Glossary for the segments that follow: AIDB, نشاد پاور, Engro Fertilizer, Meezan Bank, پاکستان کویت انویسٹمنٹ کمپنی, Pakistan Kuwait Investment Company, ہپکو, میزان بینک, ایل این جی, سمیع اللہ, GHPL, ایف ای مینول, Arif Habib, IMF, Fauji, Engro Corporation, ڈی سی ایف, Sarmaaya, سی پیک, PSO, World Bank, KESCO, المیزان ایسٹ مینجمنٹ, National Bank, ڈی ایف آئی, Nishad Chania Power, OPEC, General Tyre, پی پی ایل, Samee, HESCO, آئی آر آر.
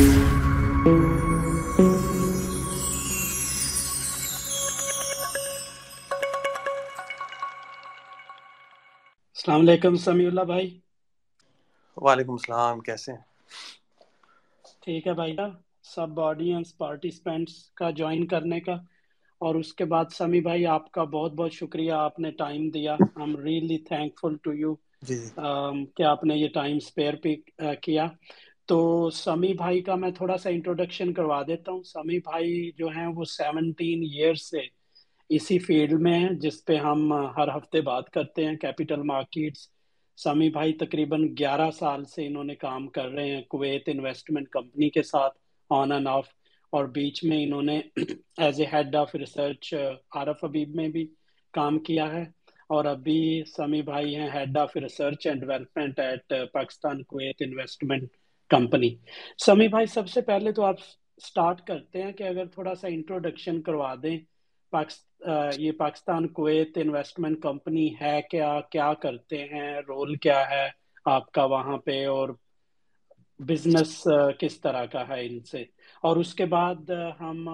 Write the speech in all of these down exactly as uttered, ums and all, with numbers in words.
السلام علیکم سمیع اللہ بھائی۔ وعلیکم السلام، کیسے ہیں؟ ٹھیک ہے بھائی۔ سب آڈینس پارٹیسپینٹس کا جوائن کرنے کا اور اس کے بعد سمیع بھائی آپ کا بہت بہت شکریہ، آپ نے ٹائم دیا۔ I am really thankful to you کہ آپ نے یہ ٹائم اسپیئر پہ کیا۔ تو سمیع بھائی کا میں تھوڑا سا انٹروڈکشن کروا دیتا ہوں۔ سمیع بھائی جو ہیں وہ سیونٹین ایئر سے اسی فیلڈ میں ہیں جس پہ ہم ہر ہفتے بات کرتے ہیں، کیپٹل مارکیٹس۔ سمیع بھائی تقریباً گیارہ سال سے انہوں نے کام کر رہے ہیں کویت انویسٹمنٹ کمپنی کے ساتھ آن اینڈ آف، اور بیچ میں انہوں نے as a head of research Arif Habib میں بھی کام کیا ہے، اور ابھی سمیع بھائی ہیں head of research and development at پاکستان کویت انویسٹمنٹ کمپنی۔ Sami بھائی سب سے پہلے تو آپ سٹارٹ کرتے ہیں کہ اگر تھوڑا سا انٹروڈکشن کروا دیں، یہ پاکستان کویت انویسٹمنٹ کمپنی ہے کیا، کیا کرتے ہیں، رول کیا ہے آپ کا وہاں پہ، اور بزنس کس طرح کا ہے ان سے، اور اس کے بعد ہم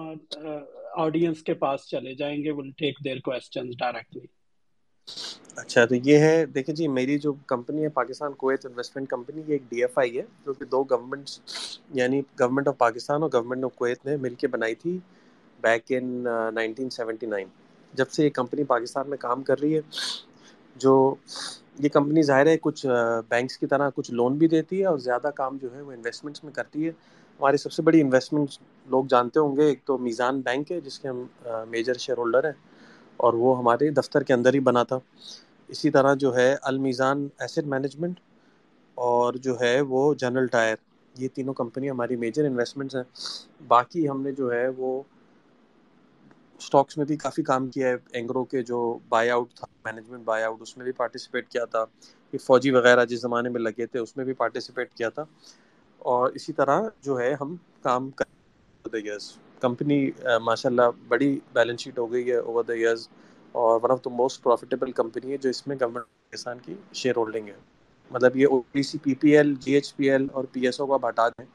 آڈینس کے پاس چلے جائیں گے، will take their questions directly. اچھا، تو یہ ہے، دیکھیں جی، میری جو کمپنی ہے پاکستان کویت انویسٹمنٹ کمپنی، یہ ایک ڈی ایف آئی ہے جو کہ دو گورنمنٹس یعنی گورنمنٹ آف پاکستان اور گورنمنٹ آف کویت نے مل کے بنائی تھی back in nineteen seventy nine. جب سے یہ کمپنی پاکستان میں کام کر رہی ہے، جو یہ کمپنی ظاہر ہے کچھ بینکس کی طرح کچھ لون بھی دیتی ہے اور زیادہ کام جو ہے وہ انویسٹمنٹس میں کرتی ہے۔ ہماری سب سے بڑی انویسٹمنٹس لوگ جانتے ہوں گے، ایک تو میزان بینک ہے جس کے ہم میجر شیئر ہولڈر ہیں اور وہ ہمارے دفتر کے اندر ہی بنا تھا۔ اسی طرح جو ہے المیزان ایسٹ مینجمنٹ اور جو ہے وہ جنرل ٹائر، یہ تینوں کمپنی ہماری میجر انویسٹمنٹس ہیں۔ باقی ہم نے جو ہے وہ اسٹاکس میں بھی کافی کام کیا ہے، اینگرو کے جو بائی آؤٹ تھا، مینجمنٹ بائی آؤٹ، اس میں بھی پارٹیسپیٹ کیا تھا، یہ فوجی وغیرہ جس زمانے میں لگے تھے اس میں بھی پارٹیسپیٹ کیا تھا، اور اسی طرح جو ہے ہم کام کر اوور دا ایئرز۔ کمپنی ماشاء اللہ بڑی بیلنس شیٹ ہو گئی ہے اوور دا ایئرز، اور one of the most profitable company ہے جو اس میں گورنمنٹ پاکستان کی شیئر ہولڈنگ ہے، مطلب یہ O P C, پی پی ایل، G H P L اور پی ایس او کو ہٹا دیں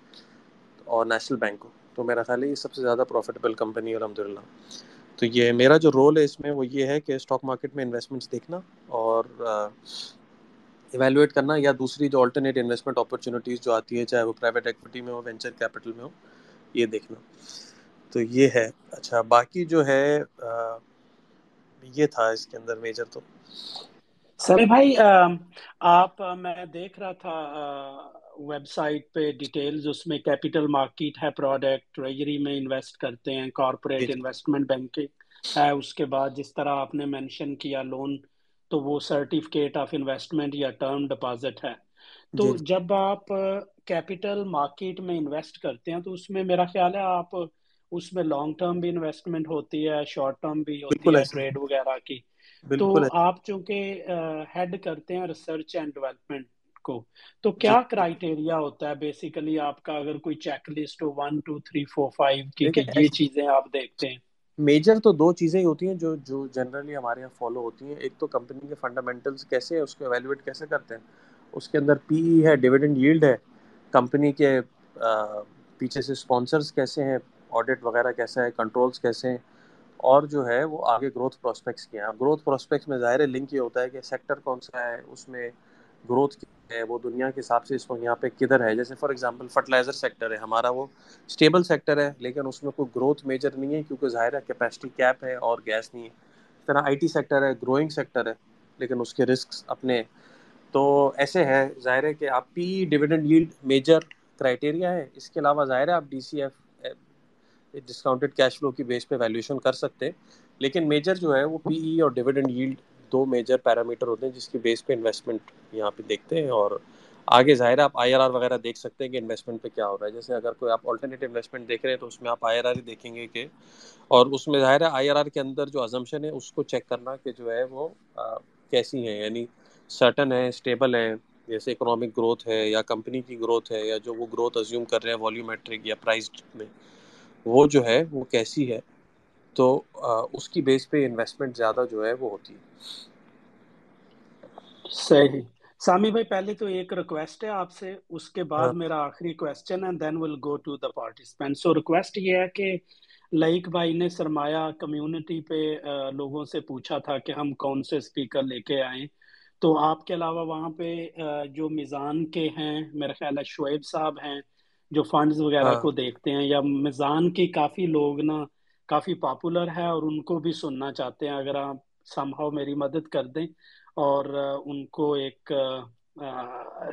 اور نیشنل بینک کو، تو میرا خیال ہے یہ سب سے زیادہ پروفیٹیبل کمپنی ہے الحمد للہ۔ تو یہ میرا جو رول ہے اس میں وہ یہ ہے کہ اسٹاک مارکیٹ میں انویسٹمنٹس دیکھنا اور ایویلویٹ کرنا، یا دوسری جو آلٹرنیٹ انویسٹمنٹ اپورچونیٹیز جو آتی ہے، چاہے وہ پرائیویٹ ایکویٹی میں ہو، وینچر کیپٹل میں ہو، یہ دیکھنا، تو یہ ہے۔ اچھا، باقی جو ہے آ, یہ تھا اس کے اندر میجر۔ تو سر بھائی آپ، میں دیکھ رہا تھا ویب سائٹ پہ ڈیٹیلز، اس میں کیپٹل مارکیٹ ہے پروڈکٹ، ٹریجری میں انویسٹ کرتے ہیں، کارپوریٹ انویسٹمنٹ بینکنگ ہے، اس کے بعد جس طرح آپ نے مینشن کیا لون، تو وہ سرٹیفکیٹ آف انویسٹمنٹ یا ٹرم ڈپازٹ ہے۔ تو جب آپ کیپٹل مارکیٹ میں انویسٹ کرتے ہیں تو اس میں میرا خیال ہے آپ اس میں لانگ ٹرم بھی انویسٹمنٹ ہوتی ہے، شارٹ ٹرم بھی ہوتی ہے، ٹریڈ وغیرہ کی، تو آپ چونکہ ہیڈ کرتے ہیں ریسرچ اینڈ ڈیولپمنٹ کو، تو کیا کرائیٹیریا ہوتا ہے بیسیکلی آپ کا، اگر کوئی چیک لسٹ ہو one two three four five کی کہ یہ چیزیں آپ دیکھتے ہیں؟ میجر تو دو چیزیں ہی ہوتی ہیں جو جو جنرلی ہمارے یہاں فالو ہوتی ہیں، ایک تو کمپنی کے فنڈامنٹلز کیسے ہیں، اس کو ایویلویٹ کیسے کرتے ہیں، اس کے اندر پی ای ہے، ڈیویڈنڈ ییلڈ ہے، کمپنی کے پیچھے سے اسپانسرز کیسے ہیں، آڈٹ وغیرہ کیسا ہے، کنٹرولز کیسے ہیں، اور جو ہے وہ آگے گروتھ پراسپیکٹس کیا ہیں۔ گروتھ پراسپیکٹس میں ظاہر ہے لنک یہ ہوتا ہے کہ سیکٹر کون سا ہے، اس میں گروتھ ہے، وہ دنیا کے حساب سے اس وقت یہاں پہ کدھر ہے۔ جیسے فار ایگزامپل فرٹیلائزر سیکٹر ہے ہمارا، وہ اسٹیبل سیکٹر ہے لیکن اس میں کوئی گروتھ میجر نہیں ہے کیونکہ ظاہر ہے کیپیسٹی کیپ ہے اور گیس نہیں ہے۔ اس طرح آئی ٹی سیکٹر ہے، گروئنگ سیکٹر ہے لیکن اس کے رسکس اپنے، تو ایسے ہے۔ ظاہر ہے کہ آپ P dividend yield major criteria ہے، اس کے علاوہ ظاہر ہے آپ ڈی سی ایف discounted cash flow کی بیس پہ ویلیویشن کر سکتے، لیکن میجر جو ہے وہ پی ای اور ڈیویڈنڈ ییلڈ دو میجر پیرامیٹر ہوتے ہیں جس کی بیس پہ انویسٹمنٹ یہاں پہ دیکھتے ہیں، اور آگے ظاہر ہے آپ آئی آر آر وغیرہ دیکھ سکتے ہیں کہ انویسٹمنٹ پہ کیا ہو رہا ہے۔ جیسے اگر کوئی آپ آلٹرنیٹ انویسٹمنٹ دیکھ رہے ہیں تو اس میں آپ آئی آر آر ہی دیکھیں گے کہ، اور اس میں ظاہر ہے آئی آر آر کے اندر جو ازمپشن ہے اس کو چیک کرنا کہ جو ہے وہ آ, کیسی ہیں، یعنی سرٹن ہیں، اسٹیبل ہیں، جیسے اکنامک گروتھ ہے یا کمپنی کی گروتھ ہے، یا جو وہ گروتھ ازیوم کر رہے ہیں والیومیٹرک یا پرائز میں وہ جو ہے وہ کیسی ہے، تو اس کی بیس پہ انویسٹمنٹ زیادہ جو ہے وہ ہوتی ہے۔ صحیح سامی بھائی پہلے تو ایک ریکویسٹ ہے آپ سے, اس کے بعد میرا آخری کویسچن ہے, then will go to the participant. So request یہ ہے کہ لائک بھائی نے سرمایہ کمیونٹی پہ لوگوں سے پوچھا تھا کہ ہم کون سے اسپیکر لے کے آئیں, تو آپ کے علاوہ وہاں پہ جو میزان کے ہیں, میرا خیال ہے شعیب صاحب ہیں جو فنڈز وغیرہ کو دیکھتے ہیں, یا میزان کی کافی لوگ نا کافی پاپولر ہے اور ان کو بھی سننا چاہتے ہیں, اگر آپ سم ہاؤ میری مدد کر دیں اور ان کو ایک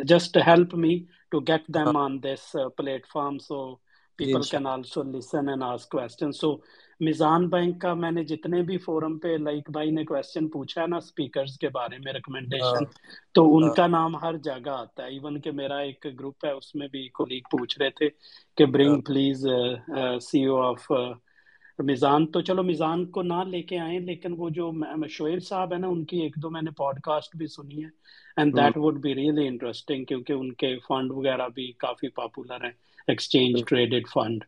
just help me to get them on this platform so people can also listen and ask question. So میزان بینک کا میں نے جتنے بھی فورم پہ لائک بھائی نے کویسچن پوچھا ہے نا اسپیکرز کے بارے میں ریکمینڈیشن, تو ان کا نام ہر جگہ آتا ہے, ایون کہ میرا ایک گروپ ہے اس میں بھی کولیگ پوچھ رہے تھے کہ bring please C O of Meezan. تو چلو میزان کو نہ لے کے آئیں, لیکن وہ جو شعیب صاحب ہیں نا ان کی ایک دو میں نے پوڈ کاسٹ بھی سنی ہے, and that would be really interesting, کیونکہ ان کے فنڈ وغیرہ بھی کافی پاپولر ہیں, ایکسچینج ٹریڈڈ فنڈ.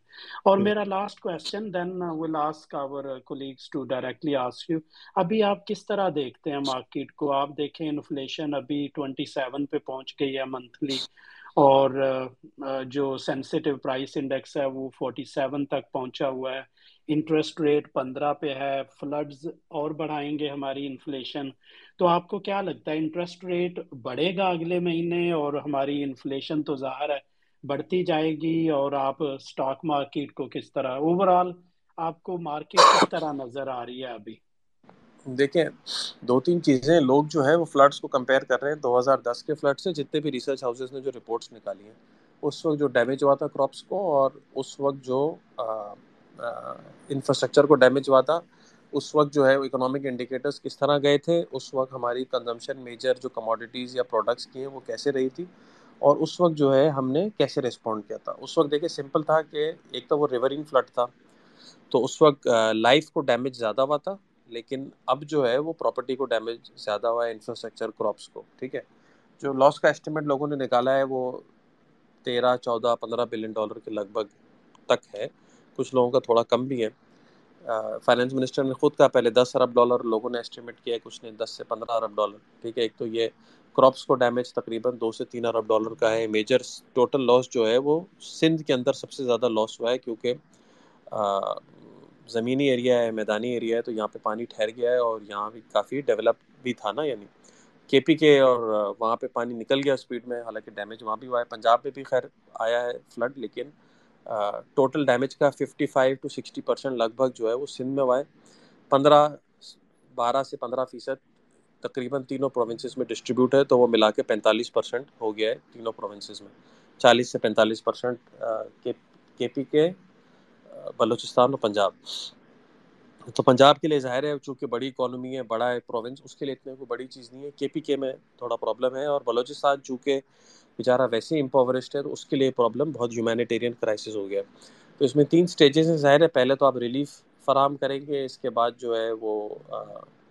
اور میرا last question then will ask our colleagues to directly ask you, ابھی آپ کس طرح دیکھتے ہیں مارکیٹ کو؟ آپ دیکھیں انفلیشن ابھی ٹوینٹی سیون پہ پہنچ گئی ہے منتھلی, اور جو سینسٹیو پرائس انڈیکس ہے وہ فورٹی سیون تک پہنچا ہوا ہے, انٹرسٹ ریٹ پندرہ پہ ہے, فلڈز اور بڑھائیں گے ہماری انفلیشن. تو آپ کو کیا لگتا ہے انٹرسٹ ریٹ بڑھے گا اگلے مہینے, اور ہماری انفلیشن تو ظاہر ہے بڑھتی جائے گی, اور آپ اسٹاک مارکیٹ کو کس طرح, اوور آل آپ کو مارکیٹ کس طرح نظر آ رہی ہے ابھی؟ دیکھیں دو تین چیزیں, لوگ جو ہے وہ فلڈس کو کمپیئر کر رہے ہیں دو ہزار دس کے فلڈ سے, جتنے بھی ریسرچ ہاؤسز نے جو رپورٹس نکالی ہیں اس وقت جو ڈیمیج ہوا تھا کراپس کو, اور اس وقت جو انفراسٹرکچر کو ڈیمیج ہوا تھا, اس وقت جو ہے اکنامک انڈیکیٹرز کس طرح گئے تھے, اس وقت ہماری کنزمپشن میجر جو کموڈیٹیز یا پروڈکٹس کی ہیں وہ کیسے رہی تھی, اور اس وقت جو ہے ہم نے کیسے ریسپونڈ کیا تھا. اس وقت دیکھیں سمپل تھا کہ ایک تو وہ ریورین فلڈ تھا, تو اس وقت لائف کو ڈیمیج زیادہ ہوا تھا, لیکن اب جو ہے وہ پراپرٹی کو ڈیمیج زیادہ ہوا ہے, انفراسٹرکچر کراپس کو. ٹھیک ہے, جو لاس کا اسٹیمیٹ لوگوں نے نکالا ہے وہ تیرہ چودہ پندرہ بلین ڈالر کے لگ بھگ تک ہے, کچھ لوگوں کا تھوڑا کم بھی ہے. فائنینس منسٹر نے خود کہا پہلے دس ارب ڈالر لوگوں نے اسٹیمیٹ کیا ہے, کچھ نے دس سے پندرہ ارب ڈالر. ٹھیک ہے, ایک تو یہ کراپس کو ڈیمیج تقریباً دو سے تین ارب ڈالر کا ہے. میجر ٹوٹل لاس جو ہے وہ سندھ کے اندر سب سے زیادہ لاس ہوا ہے, کیونکہ زمینی ایریا ہے, میدانی ایریا ہے, تو یہاں پہ پانی ٹھہر گیا ہے, اور یہاں بھی کافی ڈیولپ بھی تھا نا, یعنی کے پی کے, اور وہاں پہ پانی نکل گیا اسپیڈ میں, حالانکہ ڈیمیج وہاں بھی ہوا ہے. پنجاب میں بھی خیر آیا ہے فلڈ, لیکن ٹوٹل ڈیمیج کا fifty five to sixty percent لگ بھگ جو ہے وہ سندھ میں ہوا ہے. پندرہ بارہ سے پندرہ فیصد تقریباً تینوں پروونسز میں ڈسٹریبیوٹ ہے, تو وہ ملا کے پینتالیس پرسینٹ ہو گیا ہے تینوں پروونسز میں, چالیس سے پینتالیس پرسینٹ کے پی کے, بلوچستان اور پنجاب. تو پنجاب کے لیے ظاہر ہے چونکہ بڑی اکانومی ہے, بڑا ہے پروونس, اس کے لیے اتنے کوئی بڑی چیز نہیں ہے. کے پی کے میں تھوڑا پرابلم ہے, اور بلوچستان چونکہ بیچارہ ویسے ہی امپاورشڈ ہے, تو اس کے لیے پرابلم بہت ہیومینیٹیرین کرائسس ہو گیا ہے. تو اس میں تین سٹیجز ہیں ظاہر ہے, پہلے تو آپ ریلیف فراہم کریں گے, اس کے بعد جو ہے وہ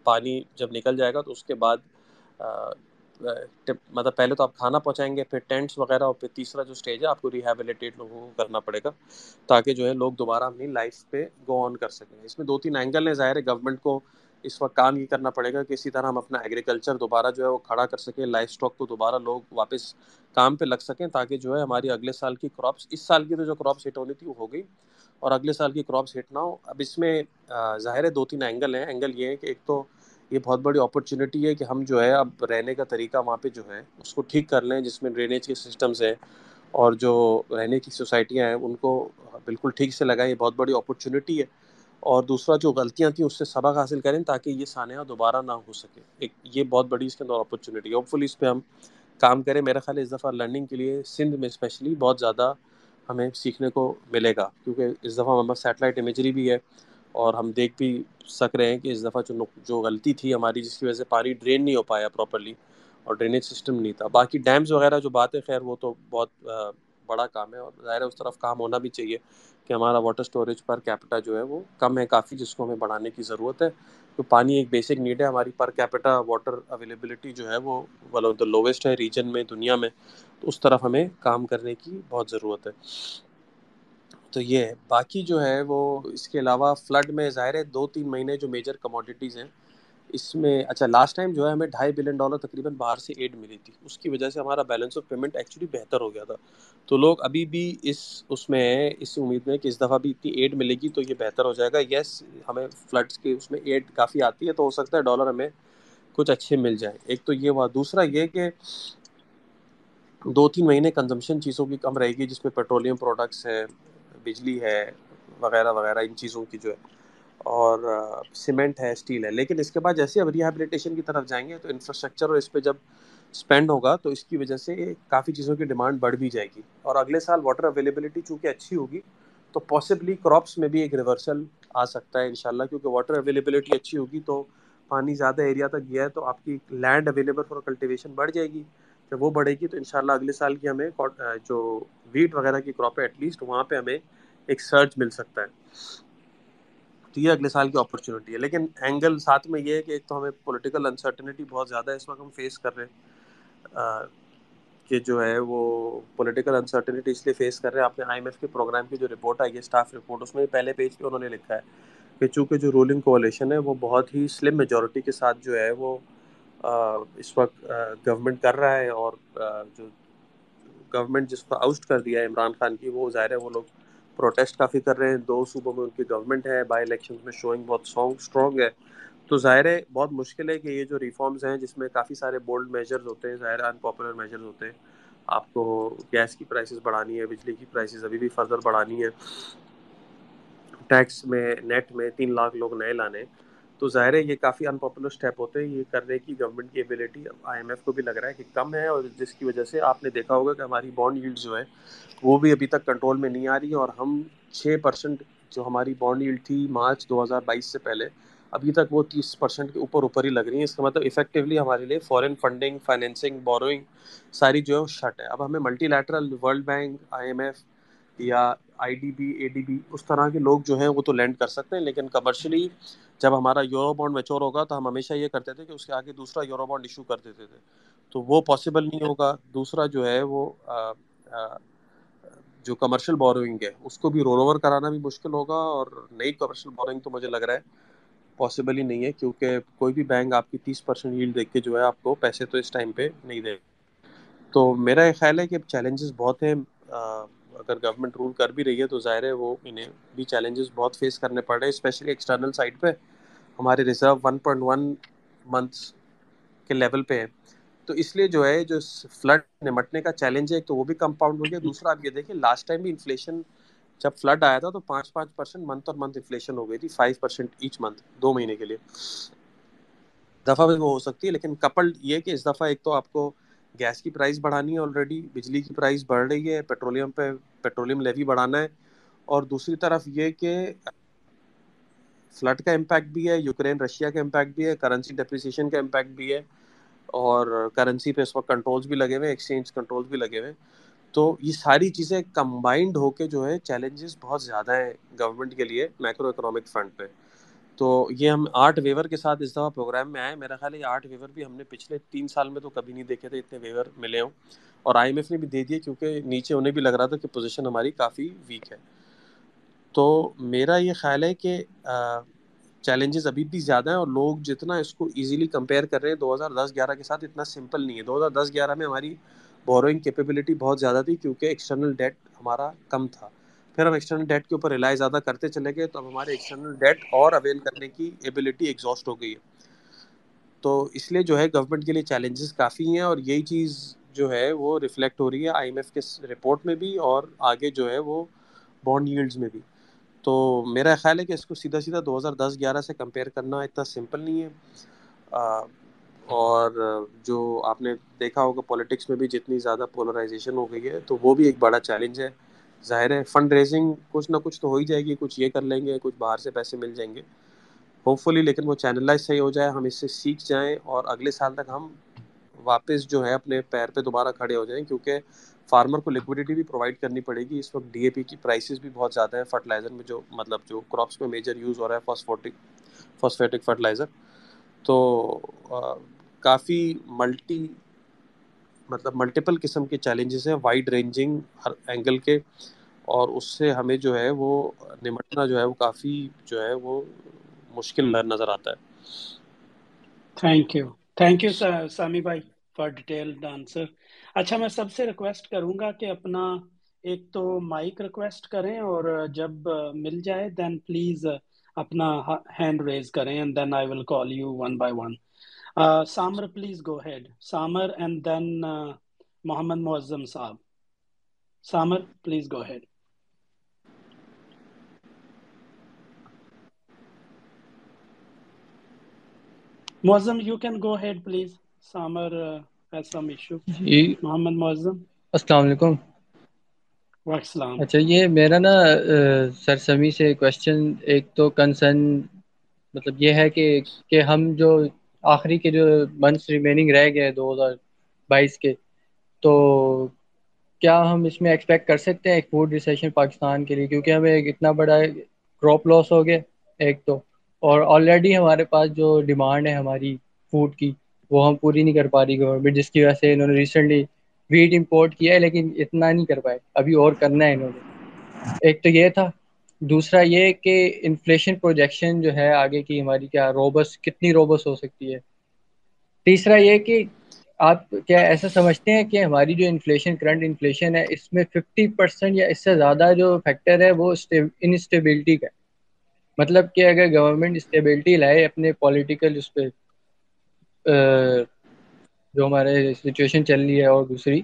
پانی جب نکل جائے گا تو اس کے بعد مطلب پہلے تو آپ کھانا پہنچائیں گے, پھر ٹینٹس وغیرہ, اور پھر تیسرا جو سٹیج ہے آپ کو ریہیبلیٹیٹ لوگوں کو کرنا پڑے گا تاکہ جو ہے لوگ دوبارہ اپنی لائف پہ گو آن کر سکیں. اس میں دو تین اینگل ہیں ظاہر ہے, گورنمنٹ کو اس وقت کام یہ کرنا پڑے گا کہ اسی طرح ہم اپنا ایگریکلچر دوبارہ جو ہے وہ کھڑا کر سکیں, لائف اسٹاک کو دوبارہ لوگ واپس کام پہ لگ سکیں, تاکہ جو ہے ہماری اگلے سال کی کراپس, اس سال کی تو جو کراپس ہٹ ہونی تھی وہ ہو گئی, اور اگلے سال کی کراپس ہٹ نہ ہو. اب اس میں ظاہر ہے دو تین اینگل ہیں. اینگل یہ ہے کہ ایک تو یہ بہت بڑی اپرچونیٹی ہے کہ ہم جو ہے اب رہنے کا طریقہ وہاں پہ جو ہے اس کو ٹھیک کر لیں, جس میں ڈرینیج کے سسٹمز ہیں اور جو رہنے کی سوسائٹیاں ہیں ان کو بالکل ٹھیک سے لگائیں, یہ بہت بڑی اپرچونیٹی ہے. اور دوسرا جو غلطیاں تھیں اس سے سبق حاصل کریں تاکہ یہ سانحہ دوبارہ نہ ہو سکے. ایک یہ بہت بڑی اس کے اندر اپرچونیٹی ہے, ہوپ فلی اس پہ ہم کام کریں. میرا خیال ہے اس دفعہ لرننگ کے لیے سندھ میں اسپیشلی بہت زیادہ ہمیں سیکھنے کو ملے گا, کیونکہ اس دفعہ ہمارا سیٹلائٹ امیجری بھی ہے, اور ہم دیکھ بھی سک رہے ہیں کہ اس دفعہ جو جو غلطی تھی ہماری جس کی وجہ سے پانی ڈرین نہیں ہو پایا پراپرلی اور ڈرینیج سسٹم نہیں تھا. باقی ڈیمز وغیرہ جو بات ہے, خیر وہ تو بہت بڑا کام ہے, اور ظاہر ہے اس طرف کام ہونا بھی چاہیے کہ ہمارا واٹر اسٹوریج پر کیپٹا جو ہے وہ کم ہے کافی, جس کو ہمیں بڑھانے کی ضرورت ہے. تو پانی ایک بیسک نیڈ ہے ہماری, پر کیپٹا واٹر اویلیبلٹی جو ہے وہ ون آف دا لویسٹ ہے ریجن میں, دنیا میں, تو اس طرف ہمیں کام کرنے کی بہت ضرورت ہے. تو یہ ہے. باقی جو ہے وہ اس کے علاوہ فلڈ میں ظاہر ہے دو تین مہینے جو میجر کموڈیٹیز ہیں اس میں اچھا لاسٹ ٹائم جو ہے ہمیں ڈھائی بلین ڈالر تقریباً باہر سے ایڈ ملی تھی، اس کی وجہ سے ہمارا بیلنس آف پیمنٹ ایکچولی بہتر ہو گیا تھا، تو لوگ ابھی بھی اس اس میں اس امید میں کہ اس دفعہ بھی اتنی ایڈ ملے گی تو یہ بہتر ہو جائے گا. یس ہمیں فلڈس کے اس میں ایڈ کافی آتی ہے تو ہو سکتا ہے ڈالر ہمیں کچھ اچھے مل جائیں. ایک تو یہ ہوا، دوسرا یہ کہ دو تین مہینے کنزمپشن چیزوں کی کم رہے گی جس میں پیٹرولیم پروڈکٹس ہیں، بجلی ہے وغیرہ وغیرہ، ان چیزوں کی جو ہے، اور سیمنٹ ہے، اسٹیل ہے. لیکن اس کے بعد جیسے اب ریہیبلیٹیشن کی طرف جائیں گے تو انفراسٹرکچر اور اس پہ جب اسپینڈ ہوگا تو اس کی وجہ سے کافی چیزوں کی ڈیمانڈ بڑھ بھی جائے گی، اور اگلے سال واٹر اویلیبلٹی چونکہ اچھی ہوگی تو پاسبلی کراپس میں بھی ایک ریورسل آ سکتا ہے انشاءاللہ، کیونکہ واٹر اویلیبلٹی اچھی ہوگی تو پانی زیادہ ایریا تک گیا ہے تو آپ کی لینڈ اویلیبل فار کلٹیویشن بڑھ جائے گی. جب وہ بڑھے گی تو انشاءاللہ اگلے سال کی ہمیں جو ویٹ وغیرہ کی کراپ ہے ایٹ لیسٹ وہاں پہ ہمیں ایک سرچ مل سکتا ہے، تو یہ اگلے سال کی اپرچونیٹی ہے. لیکن اینگل ساتھ میں یہ ہے کہ ایک تو ہمیں پولیٹیکل انسرٹنٹی بہت زیادہ ہے اس وقت ہم فیس کر رہے ہیں، کہ جو ہے وہ پولیٹیکل انسرٹنٹی اس لیے فیس کر رہے ہیں. آپ نے آئی ایم ایف کے پروگرام کی جو رپورٹ آئی ہے، اسٹاف رپورٹ، اس میں پہلے پیج پہ انہوں نے لکھا ہے کہ چونکہ جو رولنگ کولیشن ہے وہ بہت ہی سلم میجورٹی کے ساتھ جو ہے وہ اس وقت گورنمنٹ کر رہا ہے، اور جو گورنمنٹ جس کو آؤسٹ کر دیا ہے عمران خان کی، وہ ظاہر ہے وہ لوگ پروٹیسٹ کافی کر رہے ہیں. دو صوبوں میں ان کی گورنمنٹ ہے، بائی الیکشنز میں شوئنگ بہت اسٹرانگ ہے، تو ظاہر ہے بہت مشکل ہے کہ یہ جو ریفارمز ہیں جس میں کافی سارے بولڈ میجرز ہوتے ہیں، ظاہر ان پاپولر میجرز ہوتے ہیں، آپ کو گیس کی پرائسز بڑھانی ہے، بجلی کی پرائسز ابھی بھی فردر بڑھانی ہے، ٹیکس میں نیٹ میں تین لاکھ لوگ نئے لانے، تو ظاہر ہے یہ کافی ان پاپولر اسٹیپ ہوتے ہیں. یہ کرنے کی گورنمنٹ کی ایبیلٹی آئی ایم ایف کو بھی لگ رہا ہے کہ کم ہے، اور جس کی وجہ سے آپ نے دیکھا ہوگا کہ ہماری بانڈ یلڈ جو ہے وہ بھی ابھی تک کنٹرول میں نہیں آ رہی ہے، اور ہم چھ پرسینٹ جو ہماری بانڈ یلڈ تھی مارچ دو ہزار بائیس سے پہلے، ابھی تک وہ تیس پرسینٹ کے اوپر اوپر ہی لگ رہی ہیں. اس کا مطلب افیکٹیولی ہمارے لیے فارن فنڈنگ، فائنینسنگ، بوروئنگ ساری جو ہے وہ شٹ ہے. اب ہمیں multilateral world bank, I M F یا I D B, A D B, اس طرح کے لوگ جو ہیں وہ تو لینڈ کر سکتے ہیں، لیکن کمرشلی جب ہمارا یورو بانڈ میچور ہوگا تو ہم ہمیشہ یہ کرتے تھے کہ اس کے آگے دوسرا یورو بانڈ ایشو کر دیتے تھے، تو وہ پاسبل نہیں ہوگا. دوسرا جو ہے وہ آ, آ, جو کمرشل بوروئنگ ہے اس کو بھی رول اوور کرانا بھی مشکل ہوگا، اور نئی کمرشل بوروئنگ تو مجھے لگ رہا ہے پاسبل ہی نہیں ہے، کیونکہ کوئی بھی بینک آپ کی تیس پرسینٹ ییلڈ دیکھ کے جو ہے آپ کو پیسے تو اس ٹائم پہ نہیں دے گا. تو میرا یہ خیال ہے کہ چیلنجز بہت ہیں، آ, اگر گورنمنٹ رول کر بھی رہی ہے تو ظاہر ہے وہ انہیں بھی چیلنجز بہت فیس کرنے پڑ رہے ہیں، اسپیشلی ایکسٹرنل سائڈ پہ. ہمارے reserve one point one months کے لیول پہ ہے، تو اس لیے جو ہے جو فلڈ نمٹنے کا چیلنج ہے تو وہ بھی کمپاؤنڈ ہو گیا. دوسرا آپ یہ دیکھیں لاسٹ ٹائم بھی انفلیشن جب فلڈ آیا تھا تو پانچ پانچ پرسینٹ منتھ اور منتھ انفلیشن ہو گئی تھی، فائیو پرسینٹ ایچ منتھ دو مہینے کے لیے. دفعہ بھی وہ ہو سکتی ہے، لیکن کپلڈ یہ کہ اس دفعہ ایک تو آپ کو گیس کی پرائز بڑھانی ہے آلریڈی، بجلی کی پرائز بڑھ رہی ہے، پیٹرولیم پہ پیٹرولیم لیوی بڑھانا ہے، اور دوسری طرف یہ کہ فلڈ کا امپیکٹ بھی ہے، یوکرین رشیا کا امپیکٹ بھی ہے، کرنسی ڈپریسیشن کا امپیکٹ بھی ہے، اور کرنسی پہ اس وقت کنٹرولز بھی لگے ہوئے ہیں، ایکسچینج کنٹرولز بھی لگے ہوئے ہیں. تو یہ ساری چیزیں کمبائنڈ ہو کے جو ہے چیلنجز بہت زیادہ ہیں گورنمنٹ کے لیے میکرو اکنامک فنڈ پہ. تو یہ ہم آٹھ ویور کے ساتھ اس دفعہ پروگرام میں آئے، میرا خیال ہے یہ آٹھ ویور بھی ہم نے پچھلے تین سال میں تو کبھی نہیں دیکھے تھے اتنے ویور ملے ہوں، اور آئی ایم ایف نے بھی دے دیے کیونکہ نیچے انہیں بھی لگ رہا تھا کہ پوزیشن ہماری کافی ویک ہے. تو میرا یہ خیال ہے کہ چیلنجز ابھی بھی زیادہ ہیں، اور لوگ جتنا اس کو ایزیلی کمپیئر کر رہے ہیں دو ہزار دس گیارہ کے ساتھ اتنا سمپل نہیں ہے. دو ہزار دس گیارہ میں ہماری بوروئنگ کیپیبلٹی بہت زیادہ تھی کیونکہ ایکسٹرنل ڈیٹ ہمارا کم تھا، پھر ہم ایکسٹرنل ڈیٹ کے اوپر ریلائی زیادہ کرتے چلے گئے، تو اب ہمارے ایکسٹرنل ڈیٹ اور اویل کرنے کی ایبلٹی ایگزاسٹ ہو گئی ہے. تو اس لیے جو ہے گورنمنٹ کے لیے چیلنجز کافی ہیں، اور یہی چیز جو ہے وہ ریفلیکٹ ہو رہی ہے آئی ایم ایف کے رپورٹ میں بھی، اور آگے جو ہے وہ بانڈ ییلڈز میں بھی. تو میرا خیال ہے کہ اس کو سیدھا سیدھا دو ہزار دس گیارہ سے کمپیئر کرنا اتنا سمپل نہیں ہے، اور جو آپ نے دیکھا ہوگا پولیٹکس میں بھی جتنی زیادہ پولرائزیشن ہو گئی ہے تو وہ بھی ایک بڑا چیلنج ہے. ظاہر ہے فنڈ ریزنگ کچھ نہ کچھ تو ہو ہی جائے گی، کچھ یہ کر لیں گے، کچھ باہر سے پیسے مل جائیں گے ہوپ فلی، لیکن وہ چینلائز صحیح ہو جائے، ہم اس سے سیکھ جائیں، اور اگلے سال تک ہم واپس جو ہے اپنے پیر پہ دوبارہ کھڑے ہو جائیں، کیونکہ فارمر کو لیکوڈیٹی بھی پرووائڈ کرنی پڑے گی. اس وقت ڈی اے پی کی پرائسز بھی بہت زیادہ ہیں، فرٹیلائزر میں جو مطلب جو کراپس میں میجر یوز ہو رہا ہے فاسفیٹک فاسفیٹک فرٹیلائزر، تو آ, کافی ملٹی مطلب ملٹیپل قسم کے چیلنجز ہیں، وائڈ رینجنگ ہر اینگل کے، اور اس سے ہمیں جو ہے وہ نمٹنا جو ہے وہ کافی جو ہے وہ مشکل نظر آتا ہے. Thank you thank you Sami بھائی فار ڈیٹیلڈ آنسر. اچھا میں سب سے ریکویسٹ کروں گا کہ اپنا ایک تو مائک ریکویسٹ کریں اور جب مل جائے دین پلیز اپنا ہینڈ ریز کریں and then I will call you one by one. Samar please go ahead Samar and then Muhammad Moazzam صاحب. Samar please go ahead. Moazzam you can go ahead please. Samar uh, has some issue. جی محمد معظم السلام علیکم. وعلیکم السلام. اچھا یہ میرا نا سر سمی سے کوشچن ایک تو کنسرن مطلب یہ ہے کہ کہ ہم جو آخری کے جو منتھس ریمیننگ رہ گئے دو ہزار بائیس کے تو کیا ہم اس میں ایکسپیکٹ کر سکتے ہیں ایک فوڈ ریسیشن پاکستان کے لیے کیونکہ ہمیں ایک اتنا بڑا کراپ لاس ہو گیا ایک تو اور آلریڈی ہمارے پاس جو ڈیمانڈ ہے ہماری فوڈ کی وہ ہم پوری نہیں کر پا رہی گورنمنٹ جس کی وجہ سے انہوں نے ریسنٹلی ویٹ امپورٹ کیا ہے لیکن اتنا نہیں کر پائے ابھی اور کرنا ہے انہوں نے. ایک تو یہ تھا. دوسرا یہ کہ انفلیشن پروجیکشن جو ہے آگے کی ہماری کیا روبس کتنی روبس ہو سکتی ہے. تیسرا یہ کہ آپ کیا ایسا سمجھتے ہیں کہ ہماری جو انفلیشن کرنٹ انفلیشن ہے اس میں ففٹی پرسینٹ یا اس سے زیادہ جو فیکٹر ہے وہ انسٹیبلٹی کا مطلب کہ اگر گورنمنٹ اسٹیبلٹی لائے اپنے پولیٹیکل اس پہ جو ہمارے سچویشن چل رہی ہے اور دوسری